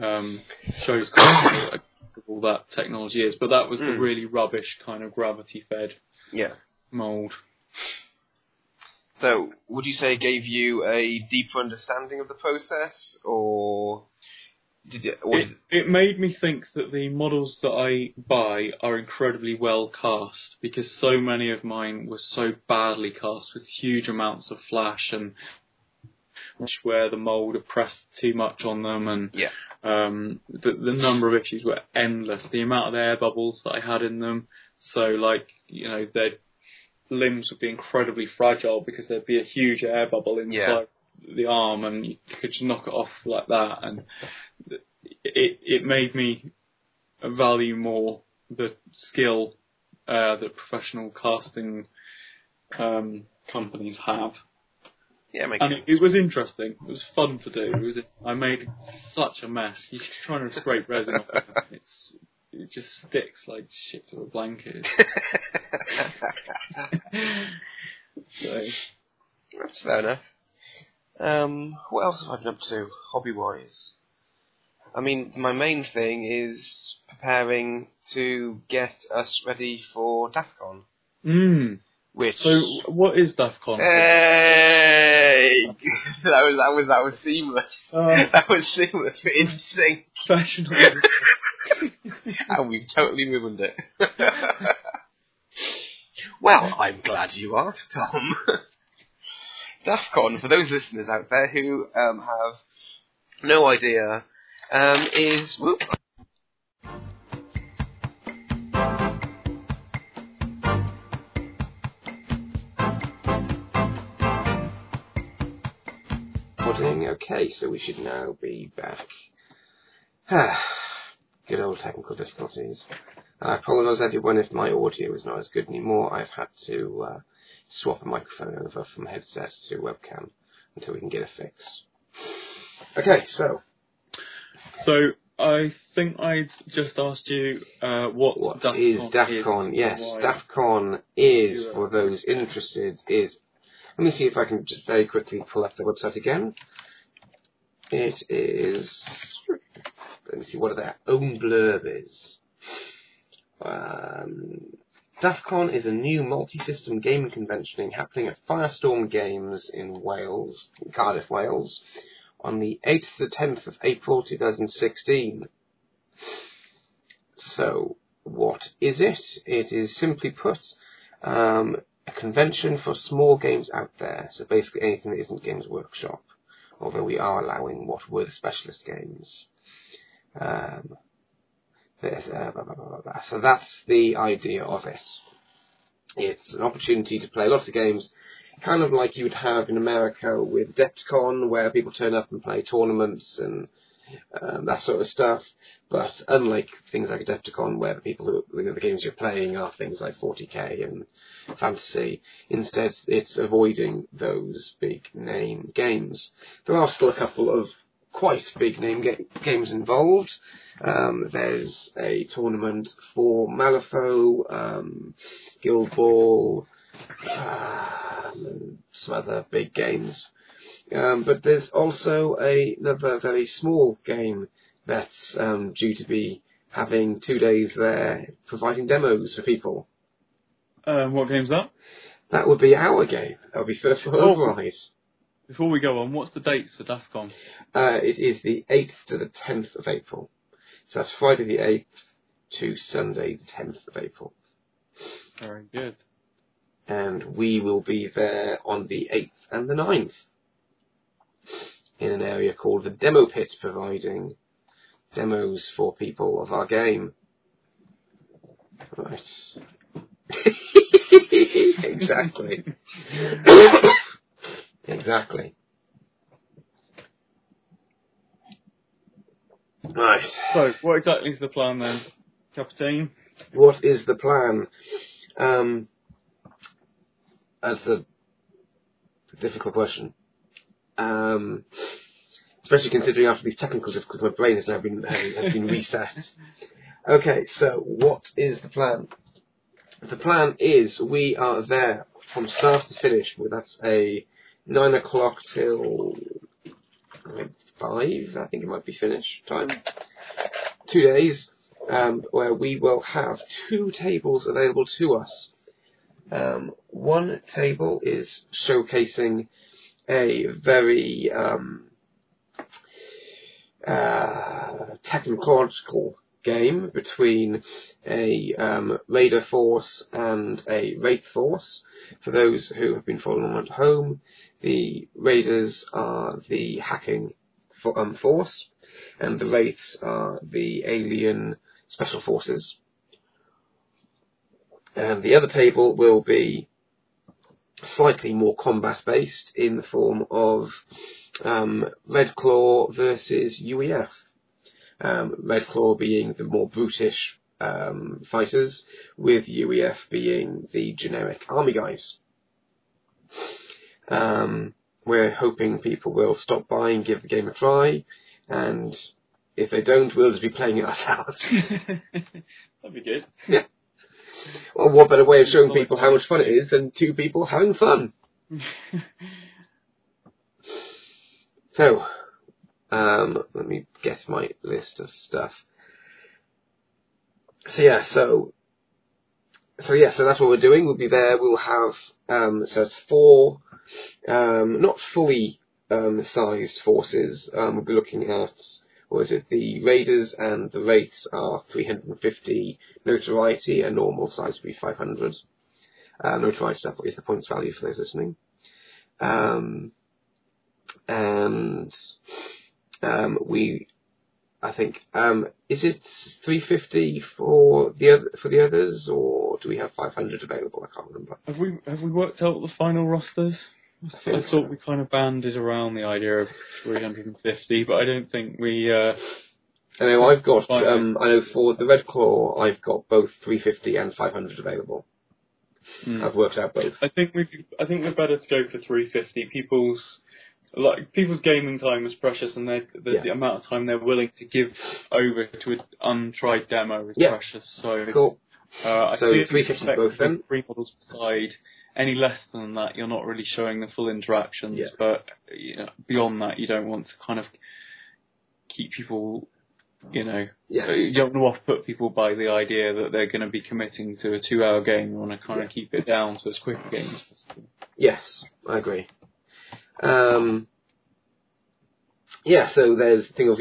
shows quite all that technology is. But that was the really rubbish kind of gravity-fed mould. So, would you say it gave you a deeper understanding of the process, or did it? It made me think that the models that I buy are incredibly well cast, because so many of mine were so badly cast with huge amounts of flash and where the mould had pressed too much on them, and the number of issues were endless. The amount of air bubbles that I had in them, so like you know, their limbs would be incredibly fragile because there'd be a huge air bubble inside the arm, and you could just knock it off like that. And it made me value more the skill that professional casting companies have. Yeah, it makes sense. It was interesting. It was fun to do. I made such a mess. You're just trying to scrape resin off it. It just sticks like shit to a blanket. So that's fair enough. What else have I been up to, hobby-wise? I mean, my main thing is preparing to get us ready for DaftCon. Which... So, what is DaftCon? Hey! That was seamless. That was seamless. We're in sync. Professional. And we've totally ruined it. Well, I'm glad you asked, Tom. DaftCon, for those listeners out there who have no idea, is... Whoop. Okay, so we should now be back. Good old technical difficulties. I apologise everyone if my audio is not as good anymore. I've had to swap a microphone over from headset to webcam until we can get it fixed. Okay, so I think I just asked you what DaftCon is. Yes, DaftCon is, for those interested, is... Let me see if I can just very quickly pull up the website again. It is... Let me see what their own blurb is. DaftCon is a new multi-system gaming convention happening at Firestorm Games in Wales, Cardiff, Wales, on the 8th to the 10th of April 2016. So, what is it? It is, simply put, a convention for small games out there. So basically anything that isn't Games Workshop, although we are allowing what were the specialist games. So that's the idea of it. It's an opportunity to play lots of games, kind of like you would have in America with Adepticon, where people turn up and play tournaments and that sort of stuff. But unlike things like Adepticon, where the people the games you're playing are things like 40k and Fantasy, instead it's avoiding those big name games. There are still a couple of quite big name games involved. There's a tournament for Malifaux, Guild Ball, and some other big games. But there's also another very small game that's due to be having 2 days there, providing demos for people. What game's that? That would be our game. That would be First Law Override. Before we go on, what's the dates for DaftCon? It is the 8th to the 10th of April. So that's Friday the 8th to Sunday the 10th of April. Very good. And we will be there on the 8th and the 9th. In an area called the Demo Pit, providing demos for people of our game. Right. Exactly. Exactly. Right. So, what exactly is the plan then, Captain? What is the plan? That's a difficult question. Especially considering after these technical difficulties, my brain has now been reset. Okay, so what is the plan? The plan is we are there from start to finish. That's a 9 o'clock till 5. I think it might be finish time. 2 days, where we will have 2 tables available to us. One table is showcasing a very technological game between a Raider force and a Wraith force. For those who have been following on at home, the Raiders are the hacking force, and the Wraiths are the alien special forces. And the other table will be slightly more combat-based in the form of Red Claw versus UEF. Red Claw being the more brutish fighters, with UEF being the generic army guys. We're hoping people will stop by and give the game a try, and if they don't, we'll just be playing it ourselves. That'd be good. Yeah. Well, what better way of showing people how much fun it is than two people having fun? So, let me get my list of stuff. So that's what we're doing. We'll be there. We'll have, so it's four, not fully sized forces. We'll be looking at, or is it the Raiders and the Wraiths are 350 notoriety, a normal size would be 500. Notoriety is the points value for those listening. Is it 350 for the others, or do we have 500 available? I can't remember. Have we worked out the final rosters? I thought we kind of banded around the idea of 350, but I don't think we... I know I've got, I know for the Red Claw, I've got both 350 and 500 available. Mm. I've worked out both. I think we're better to go for 350. People's gaming time is precious, and the amount of time they're willing to give over to an untried demo is precious. So cool. So 350 both then. Three models per side. Any less than that, you're not really showing the full interactions, but beyond that, you don't want to kind of keep people, you don't want to off-put people by the idea that they're going to be committing to a 2-hour game. You want to kind of keep it down to as quick a game as possible. Yes, I agree. So there's the thing of,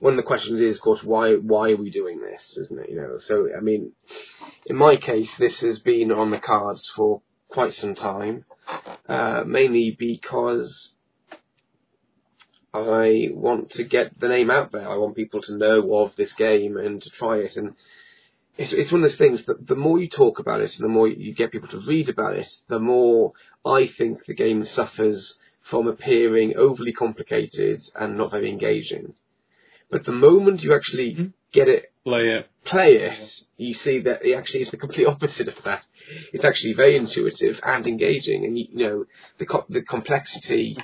one of the questions is, of course, why are we doing this, isn't it? So, I mean, in my case, this has been on the cards for quite some time, mainly because I want to get the name out there. I want people to know of this game and to try it. And it's one of those things that the more you talk about it and the more you get people to read about it, the more I think the game suffers from appearing overly complicated and not very engaging. But the moment you actually get it, play it, you see that it actually is the complete opposite of that. It's actually very intuitive and engaging, and the complexity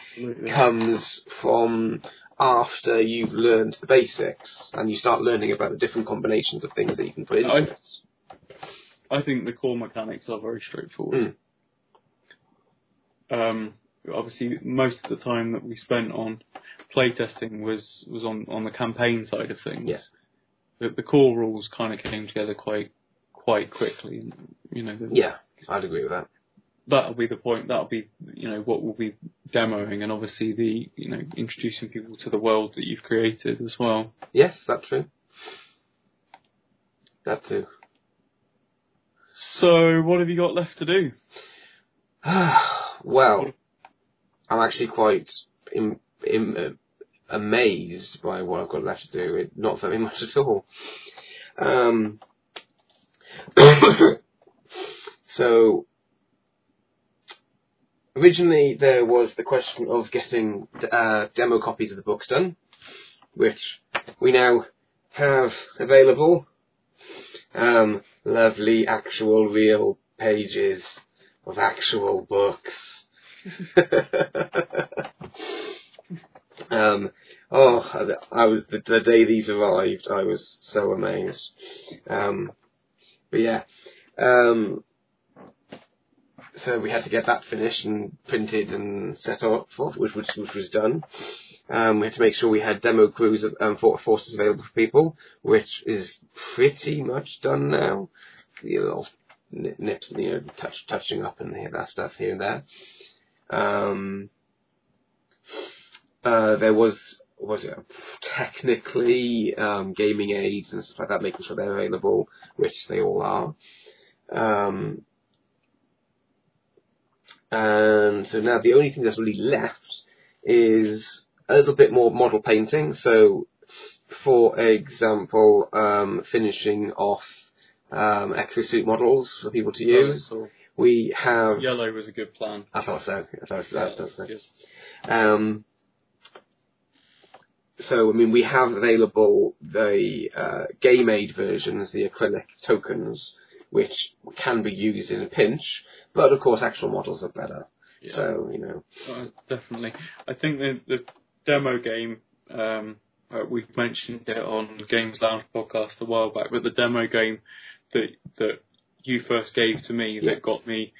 comes from after you've learned the basics and you start learning about the different combinations of things that you can put into it. I think the core mechanics are very straightforward. Obviously, most of the time that we spent on playtesting was on the campaign side of things. Yeah. The core rules kind of came together quite quickly. And, I'd agree with that. That'll be the point. That'll be what we'll be demoing, and obviously the introducing people to the world that you've created as well. Yes, that's true. That too. So, what have you got left to do? Well, I'm actually quite amazed by what I've got left to do. Not very much at all. So, originally there was the question of getting demo copies of the books done, which we now have available. Lovely actual real pages of actual books. I was the day these arrived, I was so amazed. So we had to get that finished and printed and set up, which was done. We had to make sure we had demo crews and forces available for people, which is pretty much done now. Little nips, touching up and that stuff here and there. There was technically gaming aids and stuff like that, making sure they're available, which they all are. And so now the only thing that's really left is a little bit more model painting. So, for example, finishing off exosuit models for people to use. Oh, cool. We have... Yellow was a good plan. I thought so. I thought so. So, I mean, we have available the game aid versions, the acrylic tokens, which can be used in a pinch, but of course actual models are better. Yeah. So, you know. Oh, definitely. I think the demo game, we've mentioned it on Games Lounge podcast a while back, but the demo game that you first gave to me that got me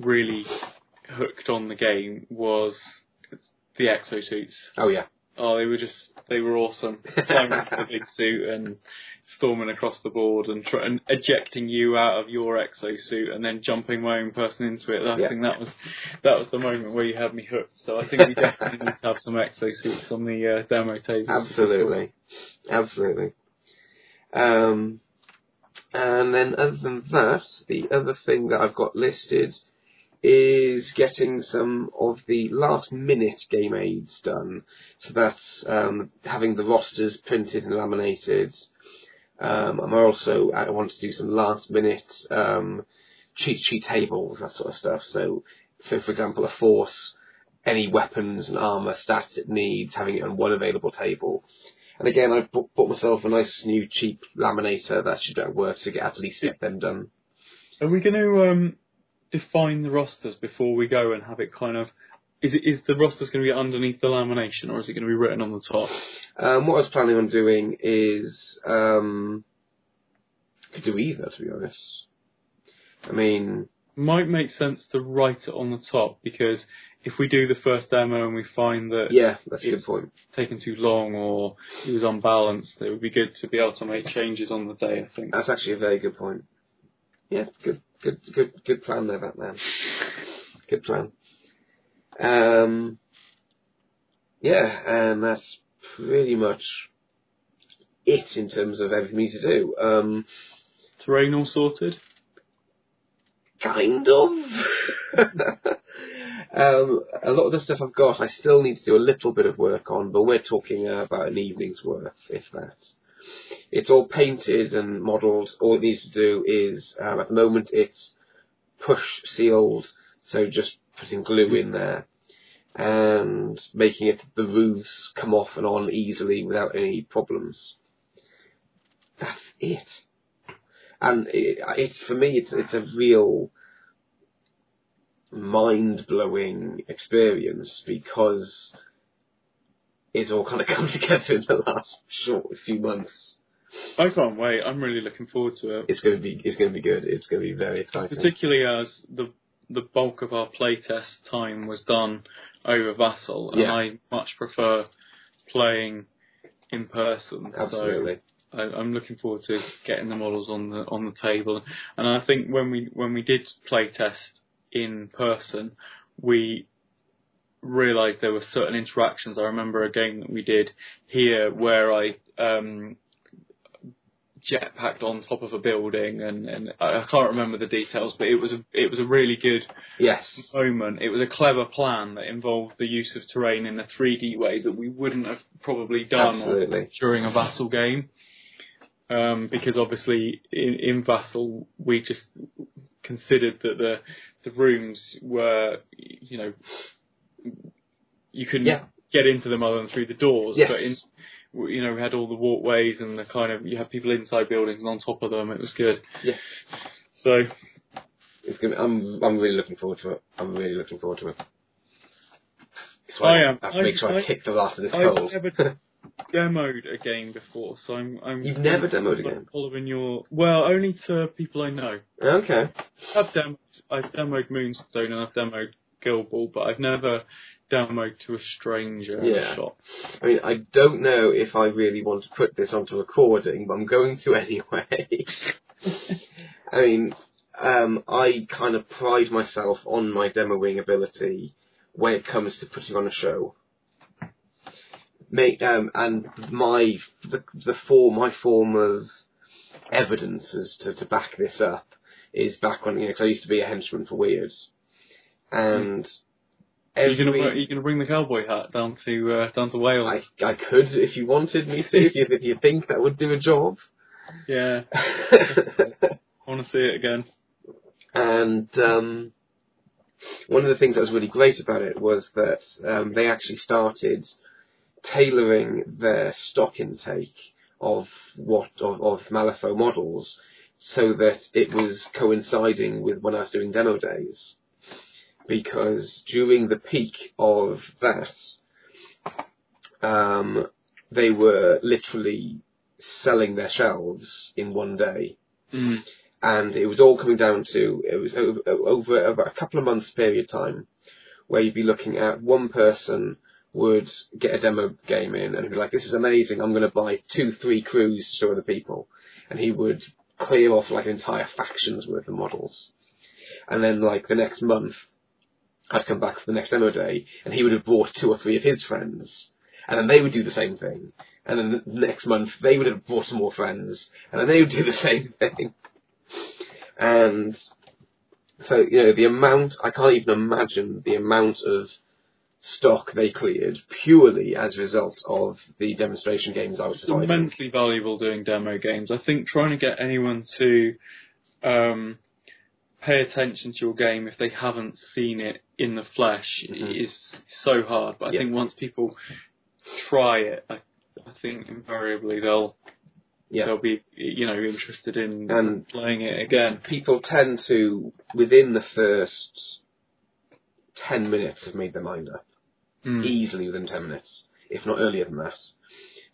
really hooked on the game was the exosuits. Oh, yeah. Oh, they were awesome. Climbing into the big suit and storming across the board and ejecting you out of your exosuit and then jumping my own person into it. I think that was the moment where you had me hooked. So I think we definitely need to have some exosuits on the demo table. Absolutely. Absolutely. And then other than that, the other thing that I've got listed is getting some of the last-minute game aids done. So that's having the rosters printed and laminated. I want to do some last-minute cheat sheet tables, that sort of stuff. So for example, a force, any weapons and armour stats it needs, having it on one available table. And again, I've bought myself a nice new cheap laminator that should work to at least get them done. Are we going to... define the rosters before we go and have it kind of... Is the rosters going to be underneath the lamination, or is it going to be written on the top? What I was planning on doing is... could do either, to be honest. I mean... Might make sense to write it on the top, because if we do the first demo and we find that... Yeah, that's a good point. ...taken too long, or it was unbalanced, it would be good to be able to make changes on the day, I think. That's actually a very good point. Yeah, good plan there, Batman. Good plan. And that's pretty much it in terms of everything to do. Terrain all sorted? Kind of. A lot of the stuff I've got, I still need to do a little bit of work on, but we're talking about an evening's worth, if that. It's all painted and modelled. All it needs to do is, at the moment, it's push sealed, so just putting glue in there and making it the roofs come off and on easily without any problems. That's it. And it's for me, it's a real mind-blowing experience because it's all kind of come together in the last short few months. I can't wait. I'm really looking forward to it. It's going to be good. It's going to be very exciting. Particularly as the bulk of our playtest time was done over Vassal, and I much prefer playing in person. Absolutely. So I'm looking forward to getting the models on the table, and I think when we did playtest in person, we realised there were certain interactions. I remember a game that we did here where I jetpacked on top of a building, and I can't remember the details, but it was a really good moment. It was a clever plan that involved the use of terrain in a 3D way that we wouldn't have probably done during a Vassal game, because obviously in Vassal we just considered that the rooms were, you know, you couldn't get into them other than through the doors. Yes. But we had all the walkways and the kind of, you had people inside buildings and on top of them. It was good. Yes. So it's gonna be, I'm really looking forward to it. So I have to make sure I kick the last of this cold. I've never demoed a game before, so I'm. You've never demoed a game? Following your, well, only to people I know. Okay. I've demoed Moonstone and I've demoed Guild Ball, but I've never demoed to a stranger shop. I mean, I don't know if I really want to put this onto recording, but I'm going to anyway. I mean, I kind of pride myself on my demoing ability when it comes to putting on a show. And my form of evidence as to back this up is back when, you know, 'cause I used to be a henchman for Weirds. And are you gonna bring the cowboy hat down to Wales? I could if you wanted me to. If you think that would do a job. Yeah. I want to see it again. And one of the things that was really great about it was that they actually started tailoring their stock intake of Malifaux models so that it was coinciding with when I was doing demo days. Because during the peak of that, they were literally selling their shelves in one day. Mm. And it was all coming down to, it was over a couple of months period time, where you'd be looking at one person would get a demo game in and be like, this is amazing, I'm going to buy 2-3 crews to show other people. And he would clear off like entire factions worth of models. And then like the next month, I'd come back for the next demo day and he would have brought 2 or 3 of his friends. And then they would do the same thing. And then the next month, they would have brought some more friends. And then they would do the same thing. And so, you know, the amount, I can't even imagine the amount of stock they cleared purely as a result of the demonstration games I was providing. It's immensely valuable doing demo games. I think trying to get anyone to pay attention to your game if they haven't seen it in the flesh is so hard. But I think once people try it, I think invariably they'll be, you know, interested in and playing it again. People tend to, within the first 10 minutes, have made their mind up. Mm. Easily within 10 minutes, if not earlier than that.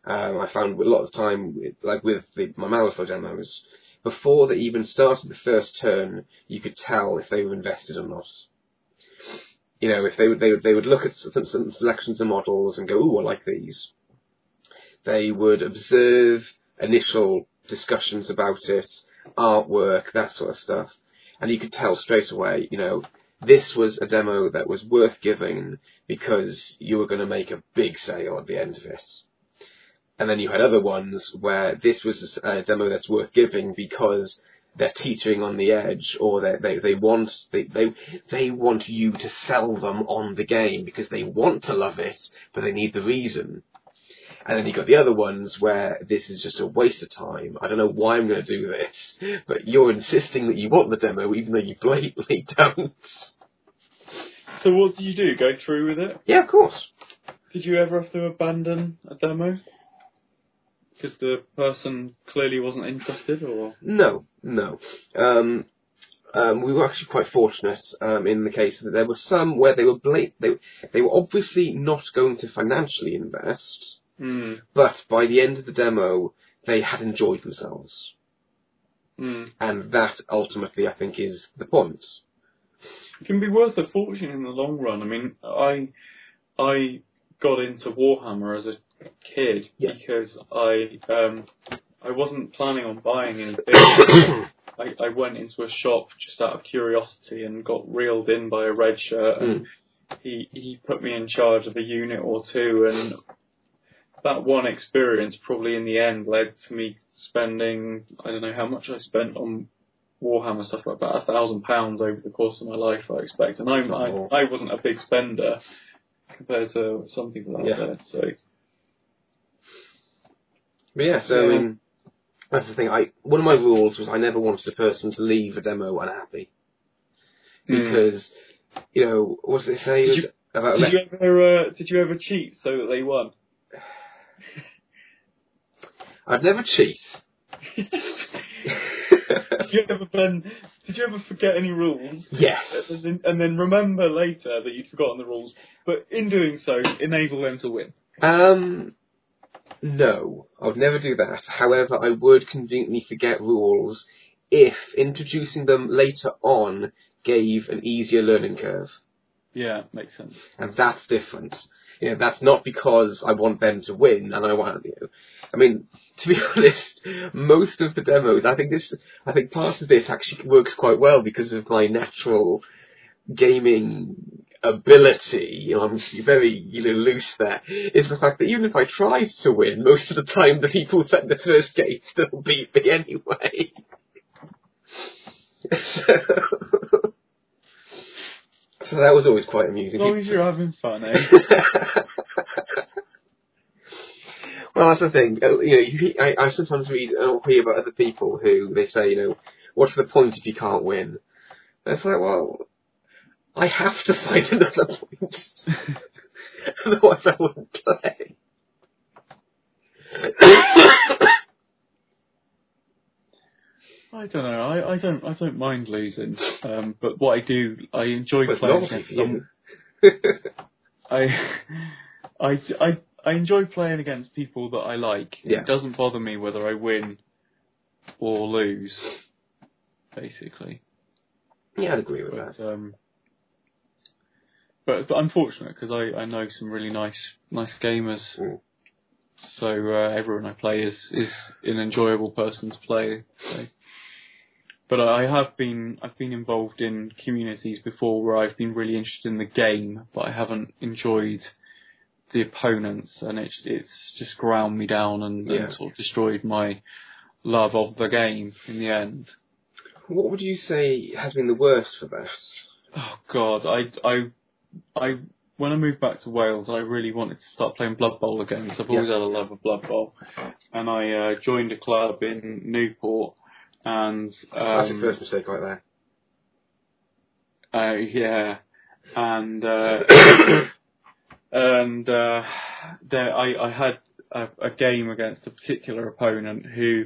I found a lot of the time, like with my Malifaux demos, before they even started the first turn, you could tell if they were invested or not. You know, if they would look at certain selections of models and go, ooh, I like these. They would observe initial discussions about it, artwork, that sort of stuff. And you could tell straight away, you know, this was a demo that was worth giving because you were going to make a big sale at the end of it. And then you had other ones where this was a demo that's worth giving because they're teetering on the edge, or they want you to sell them on the game because they want to love it, but they need the reason. And then you've got the other ones where this is just a waste of time. I don't know why I'm going to do this, but you're insisting that you want the demo even though you blatantly don't. So what do you do? Go through with it? Yeah, of course. Did you ever have to abandon a demo? Because the person clearly wasn't interested, or...? No. We were actually quite fortunate in the case that there were some where they were obviously not going to financially invest... Mm. But by the end of the demo, they had enjoyed themselves. Mm. And that, ultimately, I think, is the point. It can be worth a fortune in the long run. I mean, I got into Warhammer as a kid because I wasn't planning on buying anything. I went into a shop just out of curiosity and got reeled in by a red shirt. And he put me in charge of a unit or two, and... that one experience probably in the end led to me spending, I don't know how much I spent on Warhammer stuff, but about £1,000 over the course of my life, I expect. And I wasn't a big spender compared to some people out there. So, but yeah, so I mean, that's the thing. One of my rules was I never wanted a person to leave a demo unhappy. Because, you know, what did they say? Did you ever cheat so that they won? I'd never cheat. Did you ever forget any rules? Yes. And then remember later that you'd forgotten the rules, but in doing so, enable them to win? No, I would never do that. However, I would conveniently forget rules if introducing them later on gave an easier learning curve. Yeah, makes sense. And that's different. You know, that's not because I want them to win, and I want you. I mean, to be honest, most of the demos, I think part of this actually works quite well because of my natural gaming ability. You know, I'm very loose there. It's the fact that even if I tried to win, most of the time the people at the first game still beat me anyway. So that was always quite amusing. As long as you're having fun, eh? Well, that's the thing. You know, I sometimes read or hear about other people who they say, you know, what's the point if you can't win? And it's like, well, I have to find another point. Otherwise I wouldn't play. I don't know. I don't mind losing. But what I do, I enjoy playing against someone. I enjoy playing against people that I like. Yeah. It doesn't bother me whether I win or lose, basically. Yeah, I'd agree with that. But I'm fortunate because I know some really nice gamers. Mm. So everyone I play is an enjoyable person to play. So. But I've been involved in communities before where I've been really interested in the game, but I haven't enjoyed the opponents, and it's just ground me down and sort of destroyed my love of the game in the end. What would you say has been the worst for that? Oh God, I when I moved back to Wales, I really wanted to start playing Blood Bowl again, because I've always had a love of Blood Bowl. And I joined a club in Newport, and... that's the first mistake right there. Yeah. And there I had a game against a particular opponent who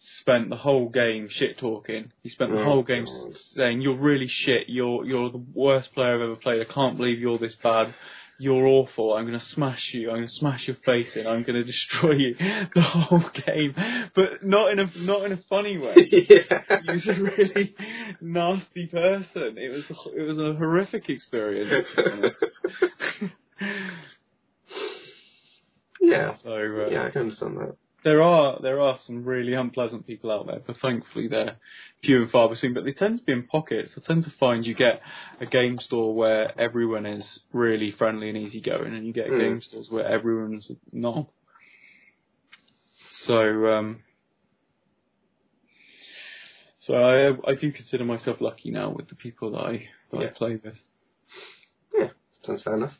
spent the whole game shit-talking. He spent the whole game saying, you're really shit, you're the worst player I've ever played, I can't believe you're this bad, you're awful, I'm going to smash you, I'm going to smash your face in, I'm going to destroy you, the whole game. But not in a funny way. Yeah. He was a really nasty person. It was a horrific experience. Yeah. So, I can understand that. There are some really unpleasant people out there, but thankfully they're few and far between. But they tend to be in pockets. I tend to find you get a game store where everyone is really friendly and easygoing, and you get game stores where everyone's not. So I do consider myself lucky now with the people that I play with. Yeah, sounds fair enough.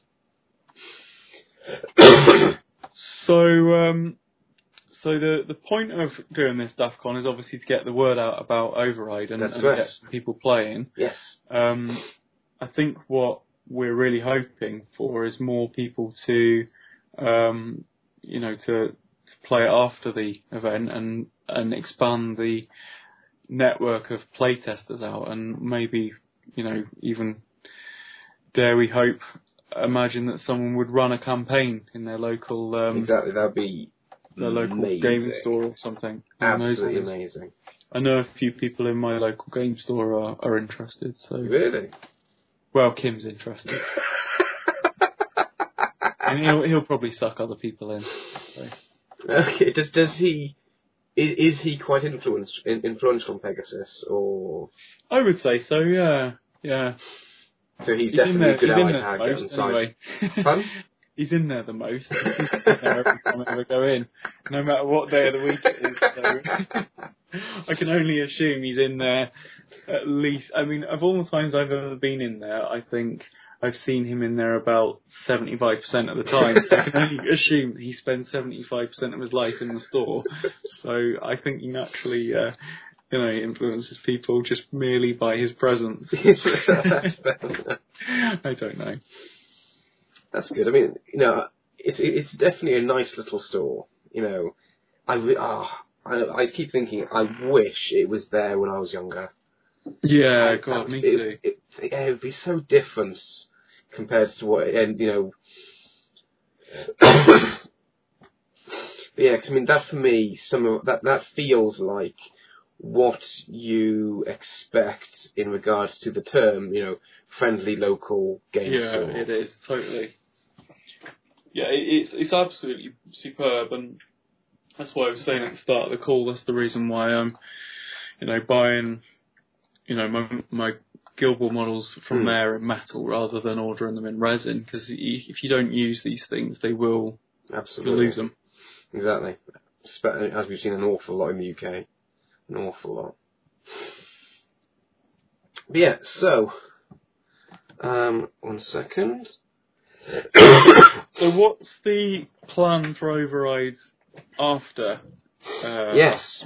So the point of doing this DaftCon is obviously to get the word out about Override and get people playing. Yes. I think what we're really hoping for is more people to, to play it after the event and expand the network of playtesters out, and maybe, even dare we hope, imagine that someone would run a campaign in their local... exactly, that would be... the local game store or something. Absolutely amazing. I know a few people in my local game store are interested. So really? Well, Kim's interested. And he'll probably suck other people in. So. Okay. Does he? Is he quite influenced from Pegasus, or? I would say so. Yeah. So he's definitely a good ally to have. Fun. He's in there the most. He's in there every time I ever go in, no matter what day of the week it is. So I can only assume he's in there at least. I mean, of all the times I've ever been in there, I think I've seen him in there about 75% of the time. So I can only assume he spends 75% of his life in the store. So I think he naturally, influences people just merely by his presence. I don't know. That's good. I mean, it's definitely a nice little store. I keep thinking I wish it was there when I was younger. Yeah, God, me too. It would be so different compared to what, yeah, because I mean that for me, that feels like what you expect in regards to the term, friendly local game store. Yeah, it is, totally. Yeah, it's absolutely superb, and that's why I was saying at the start of the call, that's the reason why I'm, buying, my Guild Ball models from there in metal rather than ordering them in resin, because if you don't use these things, they will absolutely lose them. Exactly. As we've seen an awful lot in the UK. An awful lot. But yeah, so, one second. So what's the plan for Overrides after? Yes.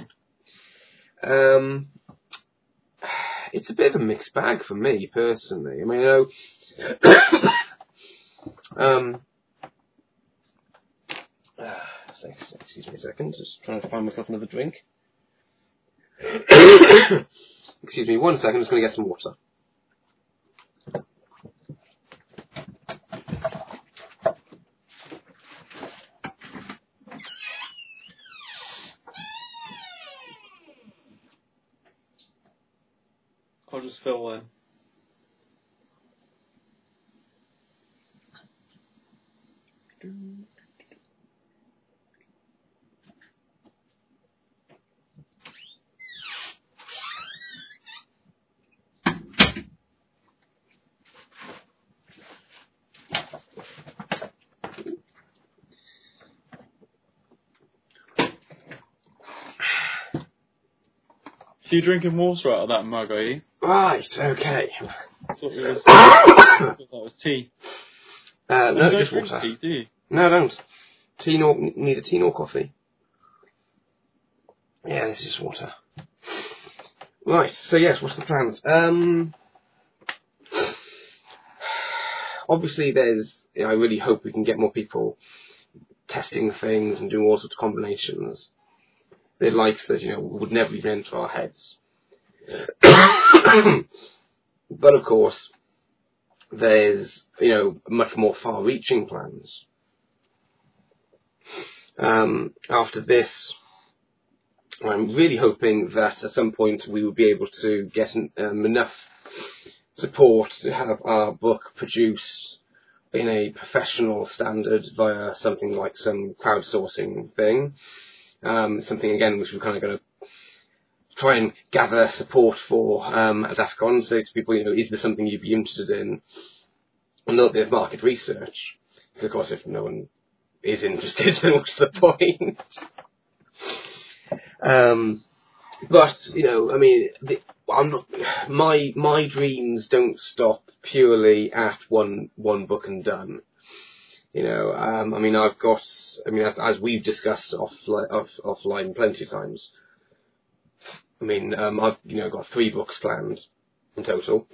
it's a bit of a mixed bag for me personally. I mean, you know, excuse me a second, just trying to find myself another drink. Excuse me one second, I'm just going to get some water. I'll just fill in. So you're drinking water out of that mug, are you? Right, okay. I thought it was, I thought that was tea. No, just water. Tea, do you? No, I don't. Tea nor, neither tea nor coffee. Yeah, this is just water. Right, so yes, what's the plans? Obviously there's, you know, I really hope we can get more people testing things and doing all sorts of combinations. They're likes that, you know, would never even enter our heads. But of course, there's, you know, much more far-reaching plans. After this, I'm really hoping that at some point we will be able to get enough support to have our book produced in a professional standard via something like some crowdsourcing thing. Something again which we're kind of going to try and gather support for at DaftCon, so to people, you know, is there something you'd be interested in? And not the market research, because of course if no one is interested, then what's the point? But you know, I mean, I'm not, my dreams don't stop purely at one book and done. You know, I mean, I've got, I mean, as we've discussed offline plenty of times, I mean, I've, you know, got 3 books planned in total.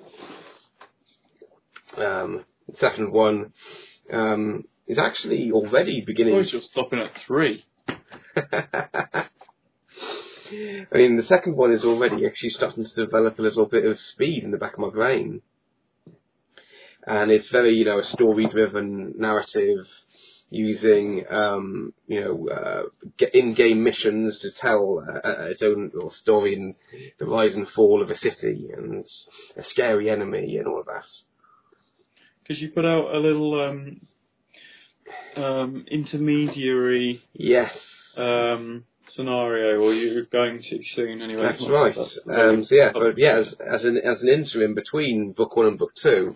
The second one is actually already beginning... Oh, you're stopping at 3. I mean, the second one is already actually starting to develop a little bit of speed in the back of my brain. And it's very, you know, a story-driven narrative using, you know, in-game missions to tell its own little story and the rise and fall of a city and a scary enemy and all of that. Because you put out a little intermediary... Yes. Scenario, or you're going to soon anyway. That's right. So yeah, but yeah, as an interim between book 1 and book 2,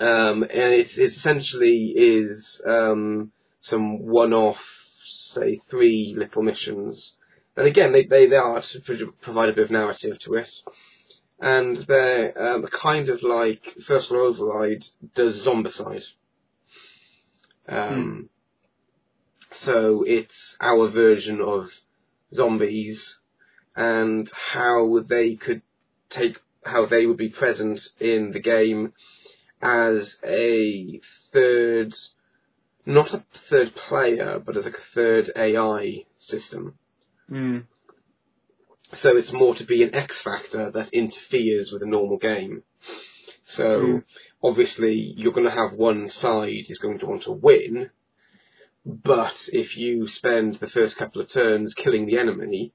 and it's essentially is some one-off, say 3 little missions, and again they are to provide a bit of narrative to it, and they're kind of like First Law Override does Zombicide. So it's our version of zombies and how they would be present in the game as a third, not a third player, but as a third AI system. Mm. So it's more to be an X factor that interferes with a normal game. So obviously you're going to have one side is going to want to win, but if you spend the first couple of turns killing the enemy,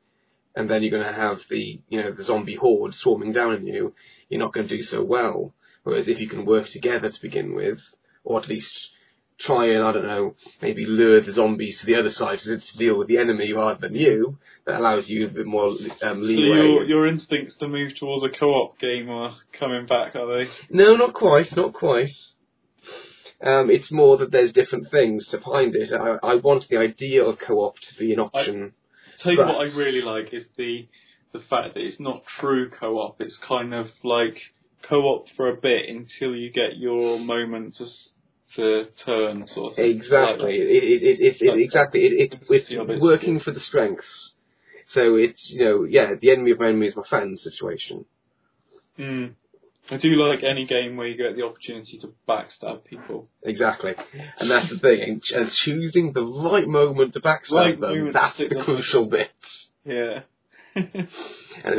and then you're going to have the, you know, the zombie horde swarming down on you, you're not going to do so well. Whereas if you can work together to begin with, or at least try and, I don't know, maybe lure the zombies to the other side to deal with the enemy rather than you, that allows you a bit more leeway. So your instincts to move towards a co-op game are coming back, are they? No, not quite. It's more that there's different things to find it. I want the idea of co-op to be an option. What I really like is the fact that it's not true co-op. It's kind of like co-op for a bit until you get your moment to turn, sort of thing. Exactly. It's working for the strengths. So it's, you know, yeah, the enemy of my enemy is my friend situation. Mm. I do like any game where you get the opportunity to backstab people. Exactly. And that's the thing. And choosing the right moment to backstab them, that's the crucial bit. Yeah. And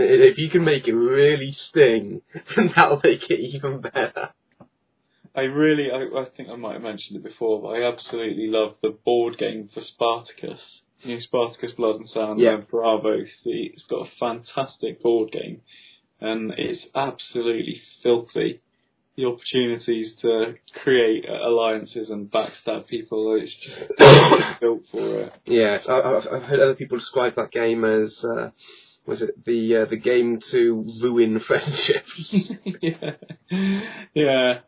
if you can make it really sting, then that'll make it even better. I think I might have mentioned it before, but I absolutely love the board game for Spartacus. New Spartacus Blood and Sand, yeah. And Bravo. See, it's got a fantastic board game. And it's absolutely filthy. The opportunities to create alliances and backstab people, it's just built for it. Yes, I've heard other people describe that game as, was it the game to ruin friendships? Yeah.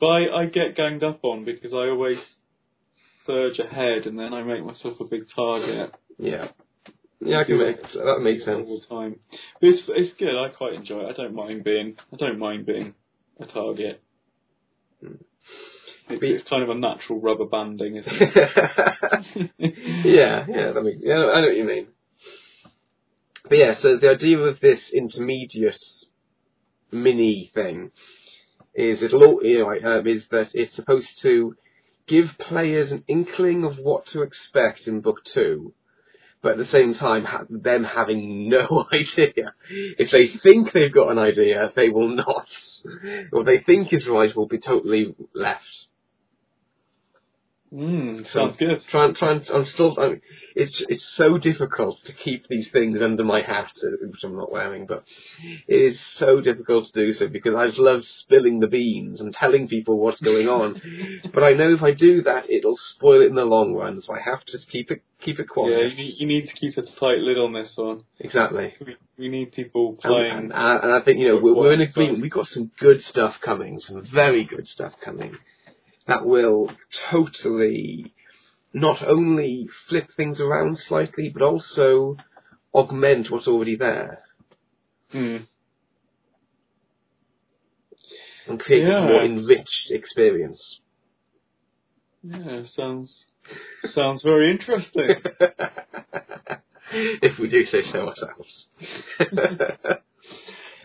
But I get ganged up on because I always surge ahead and then I make myself a big target. Yeah. Yeah, I can make that makes sense. All the time. But it's good. I quite enjoy it. I don't mind being a target. It's kind of a natural rubber banding, isn't it? yeah, that makes. Yeah, I know what you mean. But yeah, so the idea of this intermediate mini thing is is that it's supposed to give players an inkling of what to expect in book two. But at the same time, them having no idea. If they think they've got an idea, they will not. What they think is right will be totally left. Sounds good. It's so difficult to keep these things under my hat, which I'm not wearing, but it is so difficult to do so because I just love spilling the beans and telling people what's going on. But I know if I do that, it'll spoil it in the long run, so I have to just keep it quiet. Yeah, you need to keep a tight lid on this one. Exactly. We need people playing. And I think, you know, we're in agreement. We've got some good stuff coming, some very good stuff coming. That will totally not only flip things around slightly, but also augment what's already there. Mm. And create a more enriched experience. Yeah, sounds very interesting. If we do say so ourselves.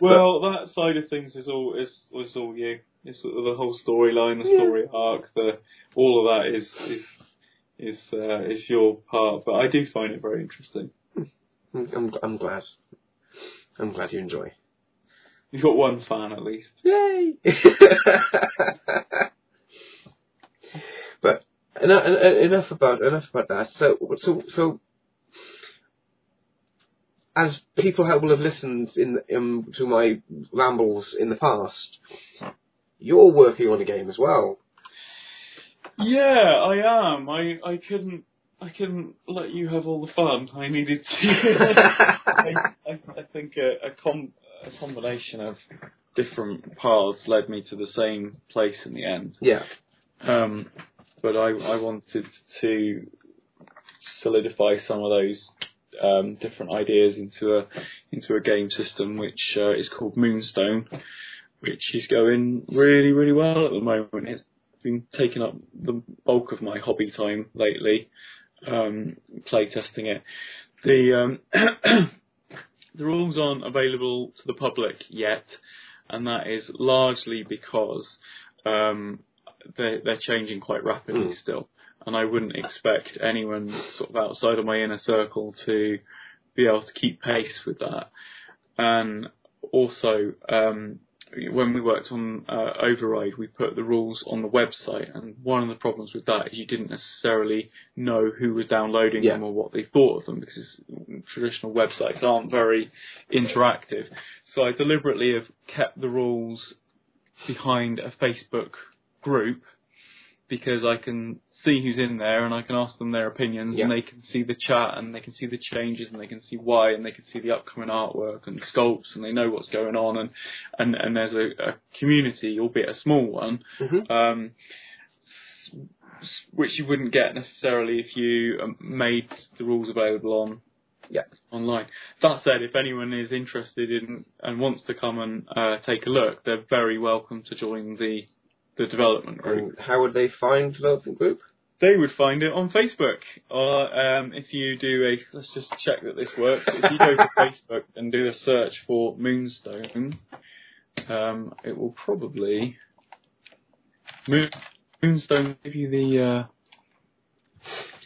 Well, that side of things is all you. It's the whole storyline, the story arc, all of that is your part. But I do find it very interesting. I'm glad. I'm glad you enjoy. You've got one fan at least. Yay! But enough about that. So. As people will have listened to my rambles in the past, you're working on a game as well. Yeah, I am. I couldn't let you have all the fun. I needed to. I think a combination of different paths led me to the same place in the end. Yeah. But I wanted to solidify some of those. Different ideas into a game system, which is called Moonstone, which is going really, really well at the moment. It's been taking up the bulk of my hobby time lately, playtesting it. The rules aren't available to the public yet, and that is largely because they're changing quite rapidly still. And I wouldn't expect anyone sort of outside of my inner circle to be able to keep pace with that. And also, when we worked on Override, we put the rules on the website. And one of the problems with that is you didn't necessarily know who was downloading them or what they thought of them, because traditional websites aren't very interactive. So I deliberately have kept the rules behind a Facebook group, because I can see who's in there and I can ask them their opinions and they can see the chat and they can see the changes and they can see why and they can see the upcoming artwork and the sculpts and they know what's going on and there's a community, albeit a small one, which you wouldn't get necessarily if you made the rules available online. That said, if anyone is interested in and wants to come and take a look, they're very welcome to join the development group. And how would they find the development group? they would find it on Facebook. Or if you do a, let's just check that this works. If you go to Facebook and do a search for Moonstone, it will probably Moonstone give you the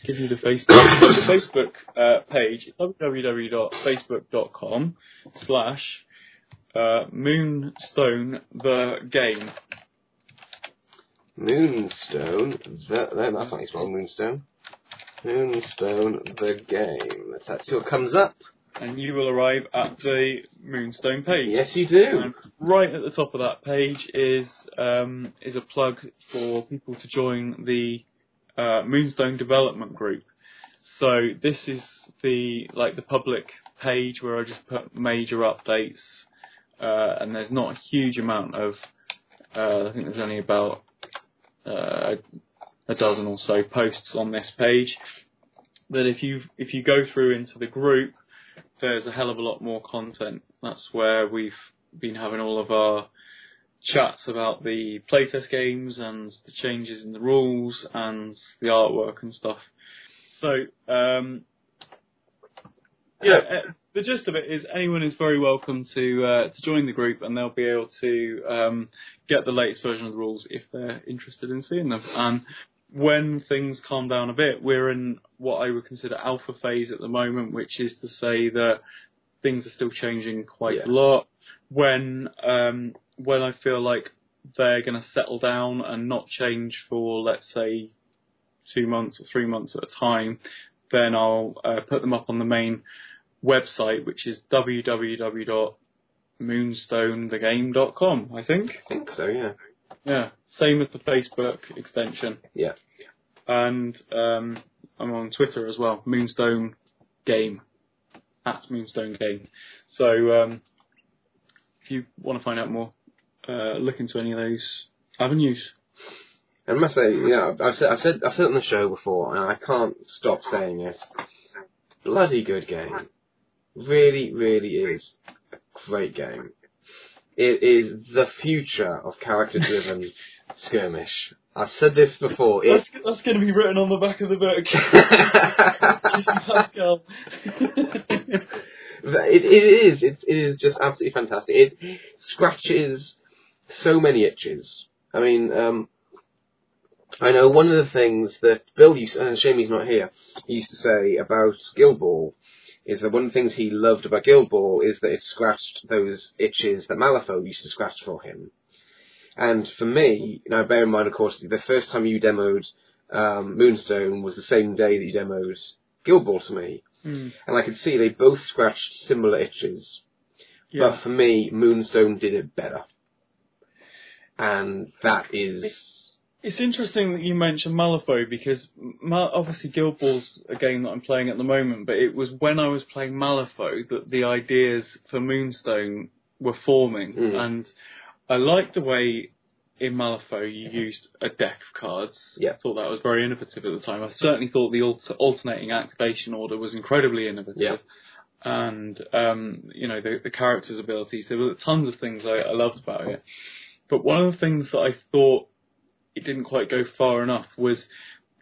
Facebook so the Facebook page, www.facebook.com/moonstonethegame. Moonstone, that's not spelled Moonstone. Moonstone the game. That's what comes up. And you will arrive at the Moonstone page. Yes, you do. And right at the top of that page is a plug for people to join the Moonstone Development Group. So this is the public page where I just put major updates, and there's not a huge amount of. I think there's only about a dozen or so posts on this page. But if you go through into the group, there's a hell of a lot more content. That's where we've been having all of our chats about the playtest games and the changes in the rules and the artwork and stuff. So, the gist of it is anyone is very welcome to join the group, and they'll be able to get the latest version of the rules if they're interested in seeing them. And when things calm down a bit, we're in what I would consider alpha phase at the moment, which is to say that things are still changing quite a lot. When I feel like they're going to settle down and not change for, let's say, 2 months or 3 months at a time, then I'll put them up on the main website, which is www.moonstonethegame.com, I think. I think so, yeah. Yeah, same as the Facebook extension. Yeah. And I'm on Twitter as well, Moonstone Game, at Moonstone Game. So if you want to find out more, look into any of those avenues. I must say, I've said on the show before, and I can't stop saying it, bloody good game. Really, really is a great game. It is the future of character-driven skirmish. I've said this before. That's going to be written on the back of the book. Pascal. It is. It is just absolutely fantastic. It scratches so many itches. I mean, I know one of the things that Bill used to, and shame he's not here, he used to say about Guild Ball is that one of the things he loved about Guild Ball is that it scratched those itches that Malifaux used to scratch for him. And for me, now bear in mind, of course, the first time you demoed Moonstone was the same day that you demoed Guild Ball to me. Mm. And I could see they both scratched similar itches. Yeah. But for me, Moonstone did it better. And that is... It's interesting that you mentioned Malifaux, because obviously Guild Ball's a game that I'm playing at the moment, but it was when I was playing Malifaux that the ideas for Moonstone were forming. Mm. And I liked the way in Malifaux you used a deck of cards. Yeah. I thought that was very innovative at the time. I certainly thought the alternating activation order was incredibly innovative. Yeah. And, the characters' abilities. There were tons of things I loved about it. But one of the things that I thought it didn't quite go far enough was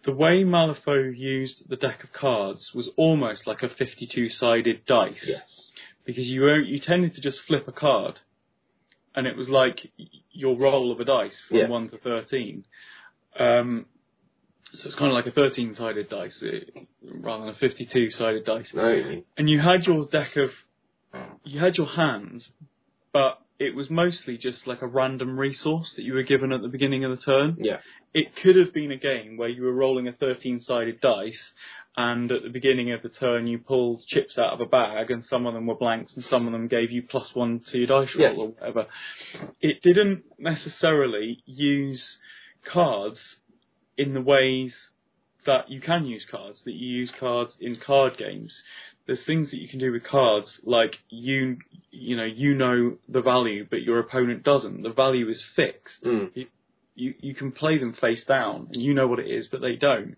the way Malifaux used the deck of cards was almost like a 52-sided dice. Yes. Because you tended to just flip a card, and it was like your roll of a dice from 1 to 13. So it's kind of like a 13-sided dice rather than a 52-sided dice. Right. And you had your your hands, but it was mostly just like a random resource that you were given at the beginning of the turn. Yeah. It could have been a game where you were rolling a 13-sided dice, and at the beginning of the turn you pulled chips out of a bag, and some of them were blanks, and some of them gave you +1 to your dice roll or whatever. It didn't necessarily use cards in the ways that you can use cards, that you use cards in card games. There's things that you can do with cards, like you know the value, but your opponent doesn't. The value is fixed. Mm. You can play them face down, and you know what it is, but they don't.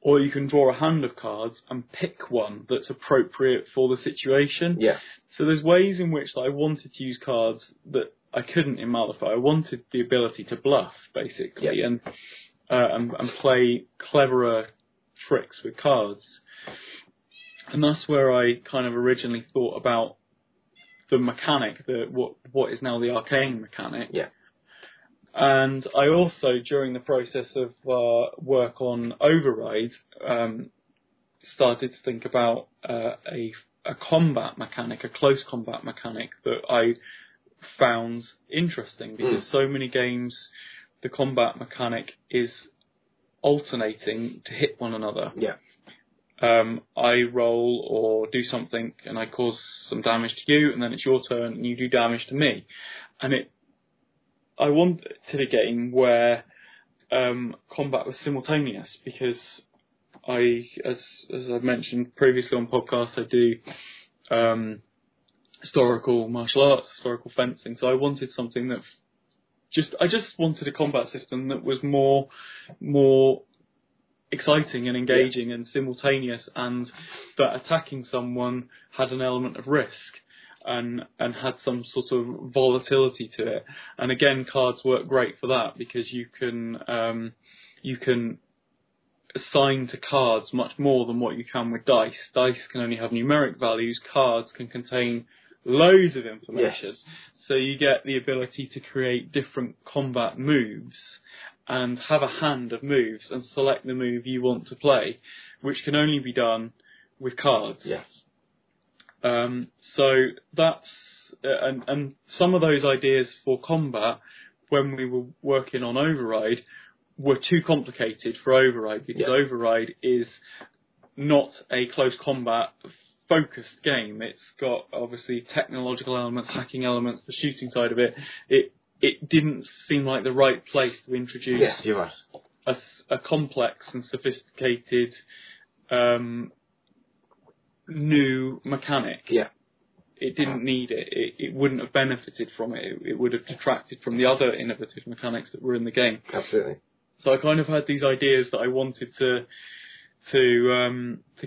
Or you can draw a hand of cards and pick one that's appropriate for the situation. Yeah. So there's ways in which that I wanted to use cards that I couldn't in Malifaux. I wanted the ability to bluff, basically, and and play cleverer tricks with cards. And that's where I kind of originally thought about the mechanic, what is now the arcane mechanic. Yeah. And I also, during the process of work on Override, started to think about a combat mechanic, a close combat mechanic that I found interesting, because so many games, the combat mechanic is alternating to hit one another. Yeah. I roll or do something and I cause some damage to you, and then it's your turn and you do damage to me. And I wanted a game where combat was simultaneous, because I, as I've mentioned previously on podcasts, I do historical martial arts, historical fencing. So I wanted something that I just wanted a combat system that was more exciting and engaging and simultaneous, and that attacking someone had an element of risk and had some sort of volatility to it. And again, cards work great for that, because you can assign to cards much more than what you can with dice. Dice can only have numeric values. Cards can contain loads of information. Yes. So you get the ability to create different combat moves and have a hand of moves and select the move you want to play, which can only be done with cards. Yes. So that's, and some of those ideas for combat, when we were working on Override, were too complicated for Override, because Override is not a close combat focused game. It's got obviously technological elements, hacking elements, the shooting side of it. It didn't seem like the right place to introduce a complex and sophisticated new mechanic. Yeah. It didn't need it. It wouldn't have benefited from it. It would have detracted from the other innovative mechanics that were in the game. Absolutely. So I kind of had these ideas that I wanted to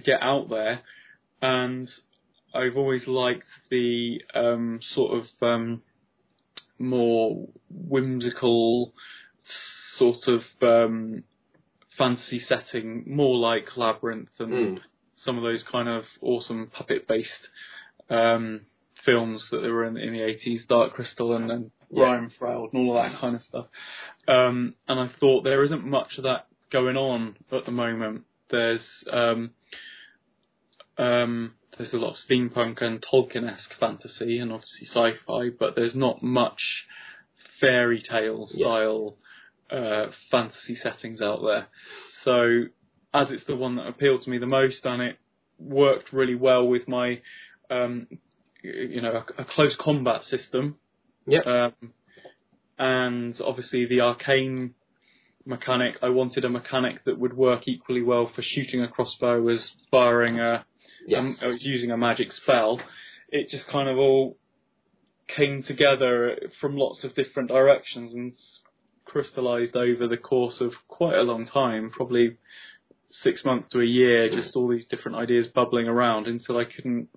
get out there, and I've always liked the more whimsical sort of fantasy setting, more like Labyrinth and some of those kind of awesome puppet-based films that they were in the 80s, Dark Crystal and Brian Froud and all of that kind of stuff. And I thought, there isn't much of that going on at the moment. There's a lot of steampunk and Tolkien-esque fantasy and obviously sci-fi, but there's not much fairy tale style fantasy settings out there. So as it's the one that appealed to me the most, and it worked really well with my a close combat system. Yeah. And obviously the arcane mechanic, I wanted a mechanic that would work equally well for shooting a crossbow as firing using a magic spell. It just kind of all came together from lots of different directions and crystallized over the course of quite a long time, probably 6 months to a year, just all these different ideas bubbling around until I couldn't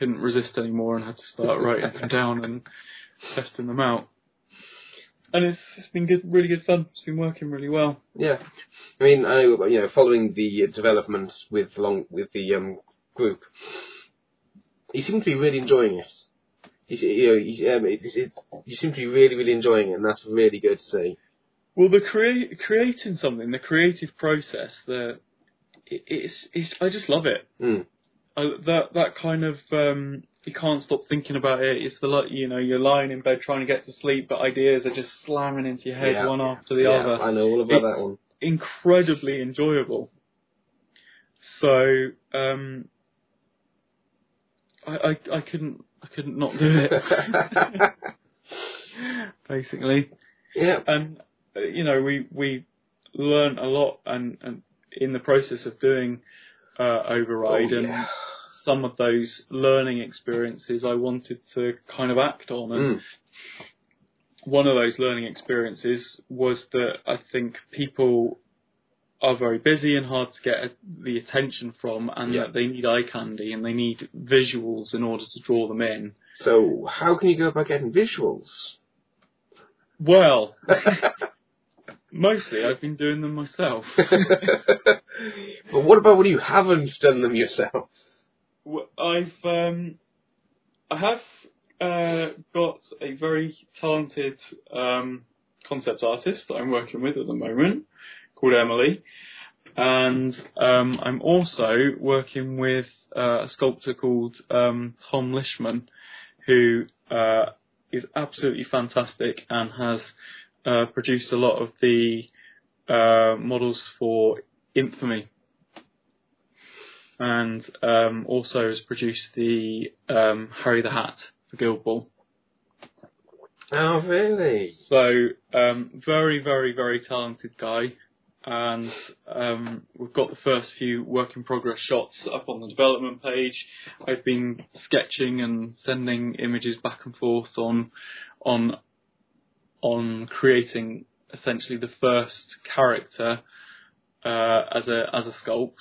resist anymore and had to start writing them down and testing them out. And it's been good, really good fun. It's been working really well. Yeah, I mean, I know, following the developments with the group, you seem to be really enjoying it. You seem to be really, really enjoying it, and that's really good to see. Well, the creating something, the creative process, I just love it. Mm. That kind of, you can't stop thinking about it. It's you're lying in bed trying to get to sleep, but ideas are just slamming into your head one after the other. I know all about that one. Incredibly enjoyable. So, I couldn't not do it. Basically. Yeah. And, we learned a lot and in the process of doing Override, and some of those learning experiences I wanted to kind of act on, and one of those learning experiences was that I think people are very busy and hard to get the attention from, and that they need eye candy and they need visuals in order to draw them in. So how can you go about getting visuals? Well, Mostly, I've been doing them myself. But what about when you haven't done them yourself? Well, I have got a very talented concept artist that I'm working with at the moment, called Emily, and I'm also working with a sculptor called Tom Lishman, who is absolutely fantastic and has produced a lot of the models for Infamy, and also has produced the Harry the Hat for Guild Ball. Oh, really? So, very, very, very talented guy, and we've got the first few work in progress shots up on the development page. I've been sketching and sending images back and forth on creating essentially the first character as a sculpt,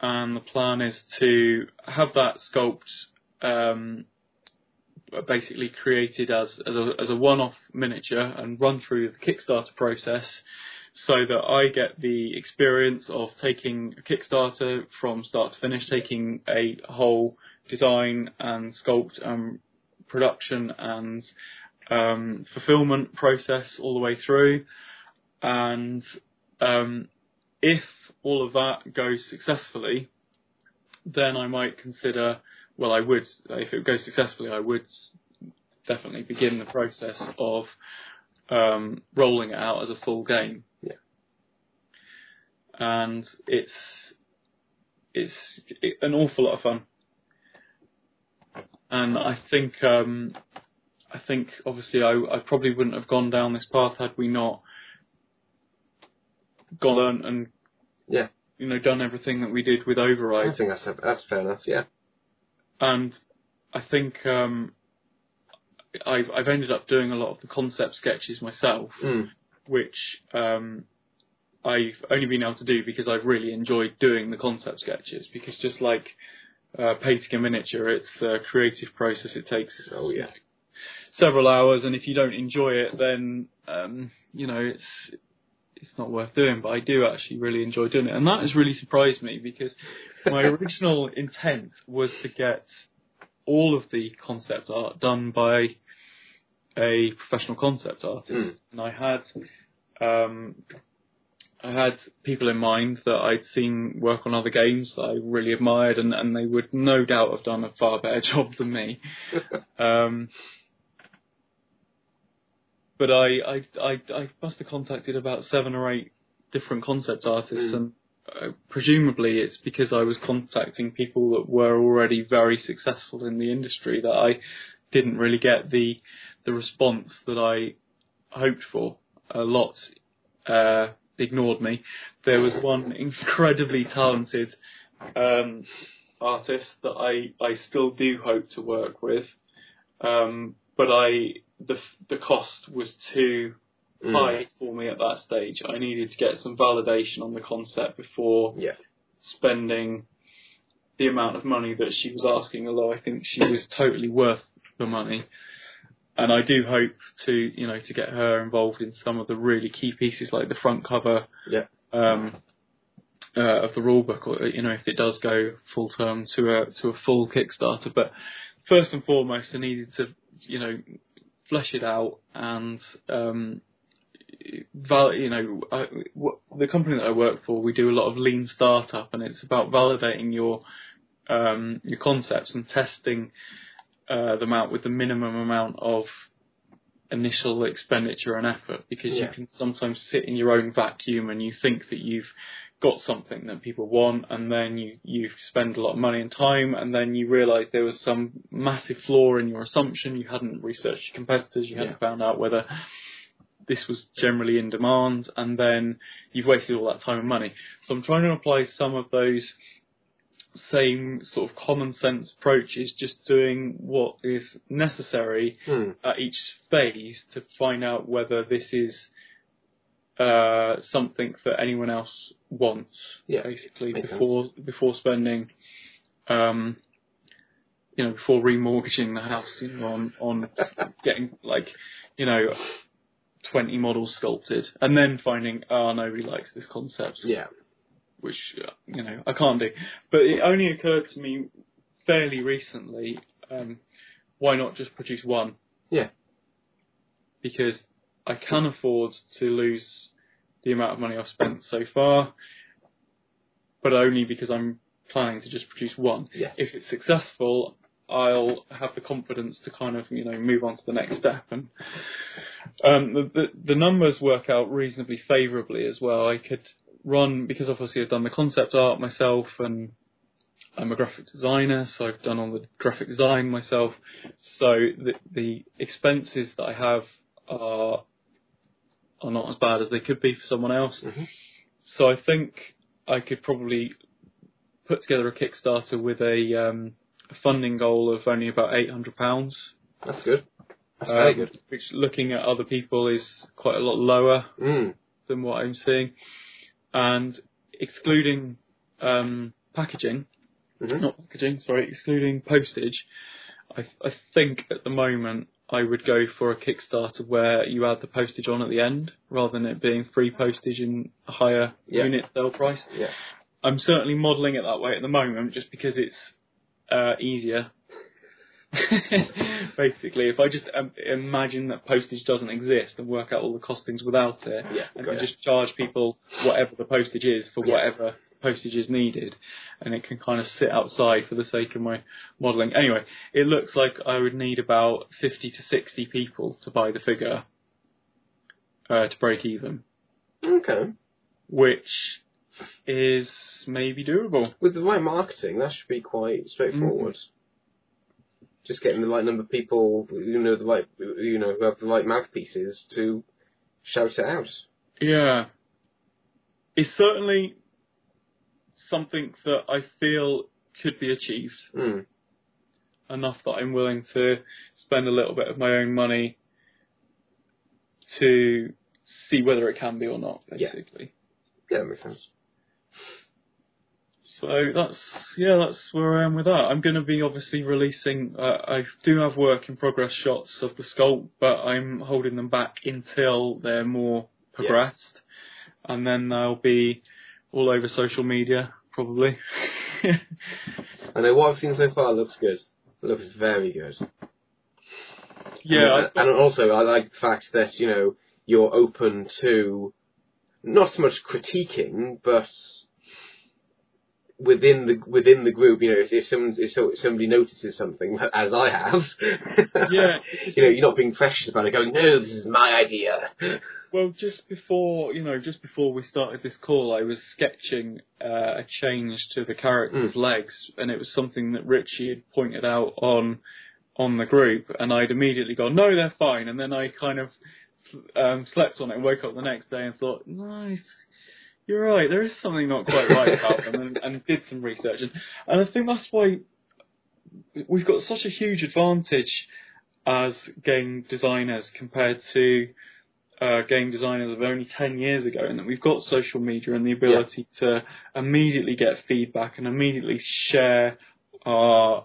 and the plan is to have that sculpt basically created as a one-off miniature and run through the Kickstarter process, so that I get the experience of taking a Kickstarter from start to finish, taking a whole design and sculpt and production and fulfillment process all the way through, and if all of that goes successfully, then I might consider, well, I would, if it goes successfully, I would definitely begin the process of rolling it out as a full game. Yeah. And it's an awful lot of fun, and I think, obviously, I probably wouldn't have gone down this path had we not gone and, yeah, you know, done everything that we did with Override. I think that's fair enough, yeah. And I think I've ended up doing a lot of the concept sketches myself, which I've only been able to do because I've really enjoyed doing the concept sketches, because just like painting a miniature, it's a creative process. It takes... Oh, yeah. Several hours, and if you don't enjoy it, then you know, it's not worth doing. But I do actually really enjoy doing it, and that has really surprised me, because my original intent was to get all of the concept art done by a professional concept artist, and I had people in mind that I'd seen work on other games that I really admired, and they would no doubt have done a far better job than me. But I must have contacted about 7 or 8 different concept artists, and presumably it's because I was contacting people that were already very successful in the industry that I didn't really get the response that I hoped for. A lot ignored me. There was one incredibly talented artist that I still do hope to work with, but the cost was too high for me at that stage. I needed to get some validation on the concept before spending the amount of money that she was asking, although I think she was totally worth the money. And I do hope to, you know, to get her involved in some of the really key pieces, like the front cover of the rulebook, or, you know, if it does go full term to a full Kickstarter. But first and foremost, I needed to, you know, flesh it out, and the company that I work for, we do a lot of lean startup, and it's about validating your concepts and testing them out with the minimum amount of initial expenditure and effort, because you can sometimes sit in your own vacuum and you think that you've got something that people want, and then you spend a lot of money and time, and then you realise there was some massive flaw in your assumption. You hadn't researched your competitors, you hadn't found out whether this was generally in demand, and then you've wasted all that time and money. So I'm trying to apply some of those same sort of common sense approach, is just doing what is necessary at each phase to find out whether this is something that anyone else wants, basically, before spending, you know, before remortgaging the house, on getting, like, you know, 20 models sculpted, and then finding, oh, nobody likes this concept. Yeah. Which, you know, I can't do. But it only occurred to me fairly recently, why not just produce one? Yeah. Because I can afford to lose the amount of money I've spent so far, but only because I'm planning to just produce one. Yes. If it's successful, I'll have the confidence to kind of, you know, move on to the next step. And the numbers work out reasonably favourably as well. I could run, because obviously I've done the concept art myself, and I'm a graphic designer, so I've done all the graphic design myself. So the expenses that I have are not as bad as they could be for someone else. Mm-hmm. So I think I could probably put together a Kickstarter with a funding goal of only about £800. That's good. That's very good. Which, looking at other people, is quite a lot lower than what I'm seeing. And excluding excluding postage, I think at the moment I would go for a Kickstarter where you add the postage on at the end, rather than it being free postage and a higher unit sale price. Yeah. I'm certainly modelling it that way at the moment, just because it's easier. Basically, if I just imagine that postage doesn't exist and work out all the costings without it, and can just charge people whatever the postage is for whatever postage is needed, and it can kind of sit outside for the sake of my modelling. Anyway, it looks like I would need about 50 to 60 people to buy the figure to break even. Okay. Which is maybe doable. With the right marketing, that should be quite straightforward. Just getting the right number of people who have the right mouthpieces to shout it out. Yeah. It's certainly something that I feel could be achieved. Mm. Enough that I'm willing to spend a little bit of my own money to see whether it can be or not, basically. Yeah, that makes sense. So that's where I am with that. I'm going to be obviously releasing, I do have work in progress shots of the sculpt, but I'm holding them back until they're more progressed. Yeah. And then they'll be all over social media, probably. I know what I've seen so far looks good. It looks very good. Yeah. And also I like the fact that, you know, you're open to not so much critiquing, but within the group, you know, if somebody notices something, as I have, you know, you're not being precious about it, going, no, this is my idea. Well, just before we started this call, I was sketching a change to the character's legs, and it was something that Richie had pointed out on the group, and I'd immediately gone, no, they're fine, and then I kind of slept on it, woke up the next day, and thought, nice. You're right, there is something not quite right about them, and did some research. And I think that's why we've got such a huge advantage as game designers compared to game designers of only 10 years ago, in that we've got social media and the ability to immediately get feedback and immediately share our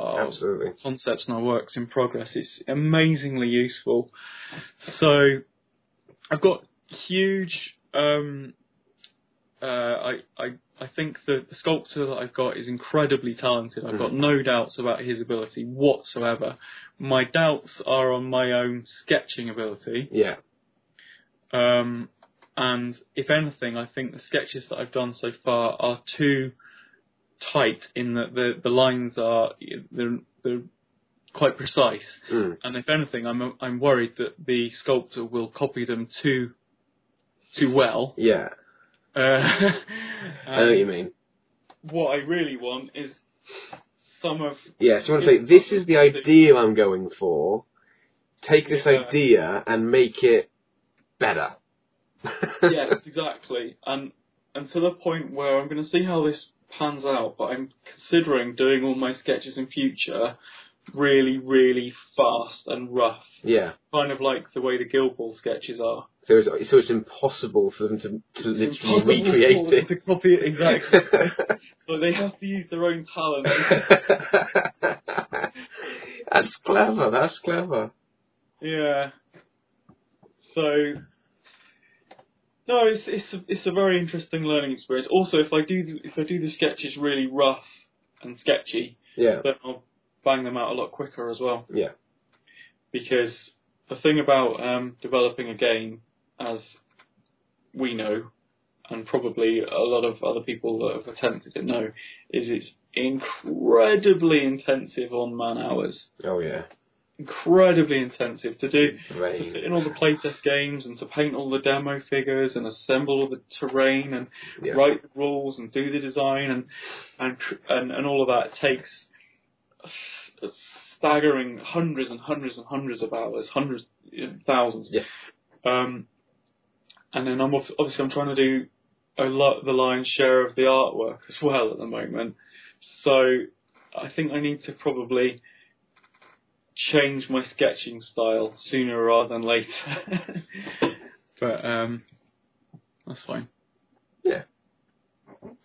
concepts and our works in progress. It's amazingly useful. So I've got huge... I think the sculptor that I've got is incredibly talented. I've got no doubts about his ability whatsoever. My doubts are on my own sketching ability. Yeah. And if anything, I think the sketches that I've done so far are too tight, in that the lines are they're quite precise. Mm. And if anything, I'm worried that the sculptor will copy them too well. Yeah. I know what you mean. What I really want is someone say, this is the idea I'm going for, take this idea and make it better. Yes, exactly. And to the point where I'm going to see how this pans out, but I'm considering doing all my sketches in future really, really fast and rough. Yeah. Kind of like the way the Guild Ball sketches are. So it's impossible for them to literally recreate it. To copy it, exactly. So they have to use their own talent. That's clever. Yeah. So, no, it's a very interesting learning experience. Also, if I do the sketches really rough and sketchy, yeah, then I'll bang them out a lot quicker as well. Yeah. Because the thing about developing a game, as we know, and probably a lot of other people that have attempted it know, is it's incredibly intensive on man hours. Oh yeah. Incredibly intensive to do, to fit in all the playtest games and to paint all the demo figures and assemble all the terrain and write the rules and do the design and all of that. It takes staggering hundreds of hours, thousands. Yeah. And then I'm trying to do a lot, the lion's share of the artwork as well at the moment. So I think I need to probably change my sketching style sooner rather than later. But that's fine. Yeah.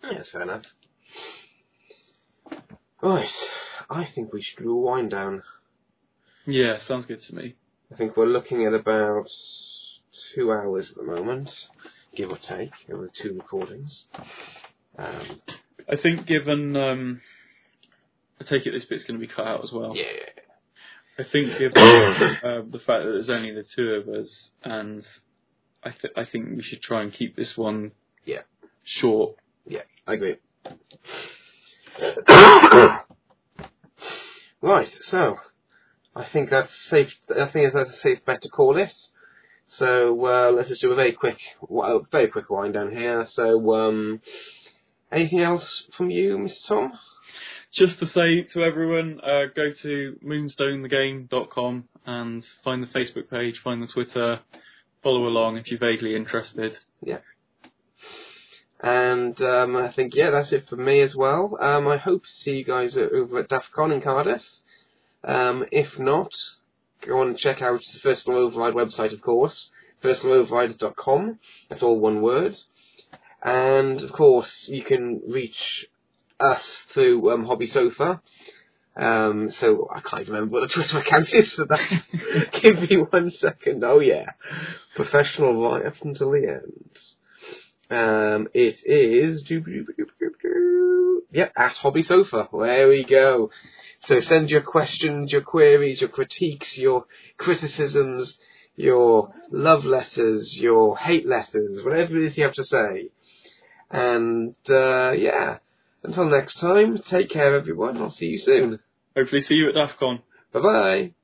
That's fair enough. Right. I think we should wind down. Yeah, sounds good to me. I think we're looking at about 2 hours at the moment, give or take, over 2 recordings. I think given... I take it this bit's going to be cut out as well. Yeah. I think given the fact that there's only the 2 of us, and I think we should try and keep this one short. Yeah, I agree. Right, so I think that's safe bet to call this. So let's just do a very quick wind down here. So anything else from you, Mr. Tom? Just to say to everyone, go to moonstonethegame.com and find the Facebook page, find the Twitter, follow along if you're vaguely interested. Yeah. And I think, that's it for me as well. I hope to see you guys over at DaftCon in Cardiff. If not, go on and check out the First Law Override website, of course. FirstLawOverride.com. That's all one word. And, of course, you can reach us through Hobby Sofa. So I can't remember what the Twitter account is for that. Give me 1 second. Oh yeah, professional right up until the end. It is at Hobby Sofa. There we go. So send your questions, your queries, your critiques, your criticisms, your love letters, your hate letters, whatever it is you have to say. And until next time, take care, everyone. I'll see you soon. Hopefully see you at DAFCON. Bye-bye.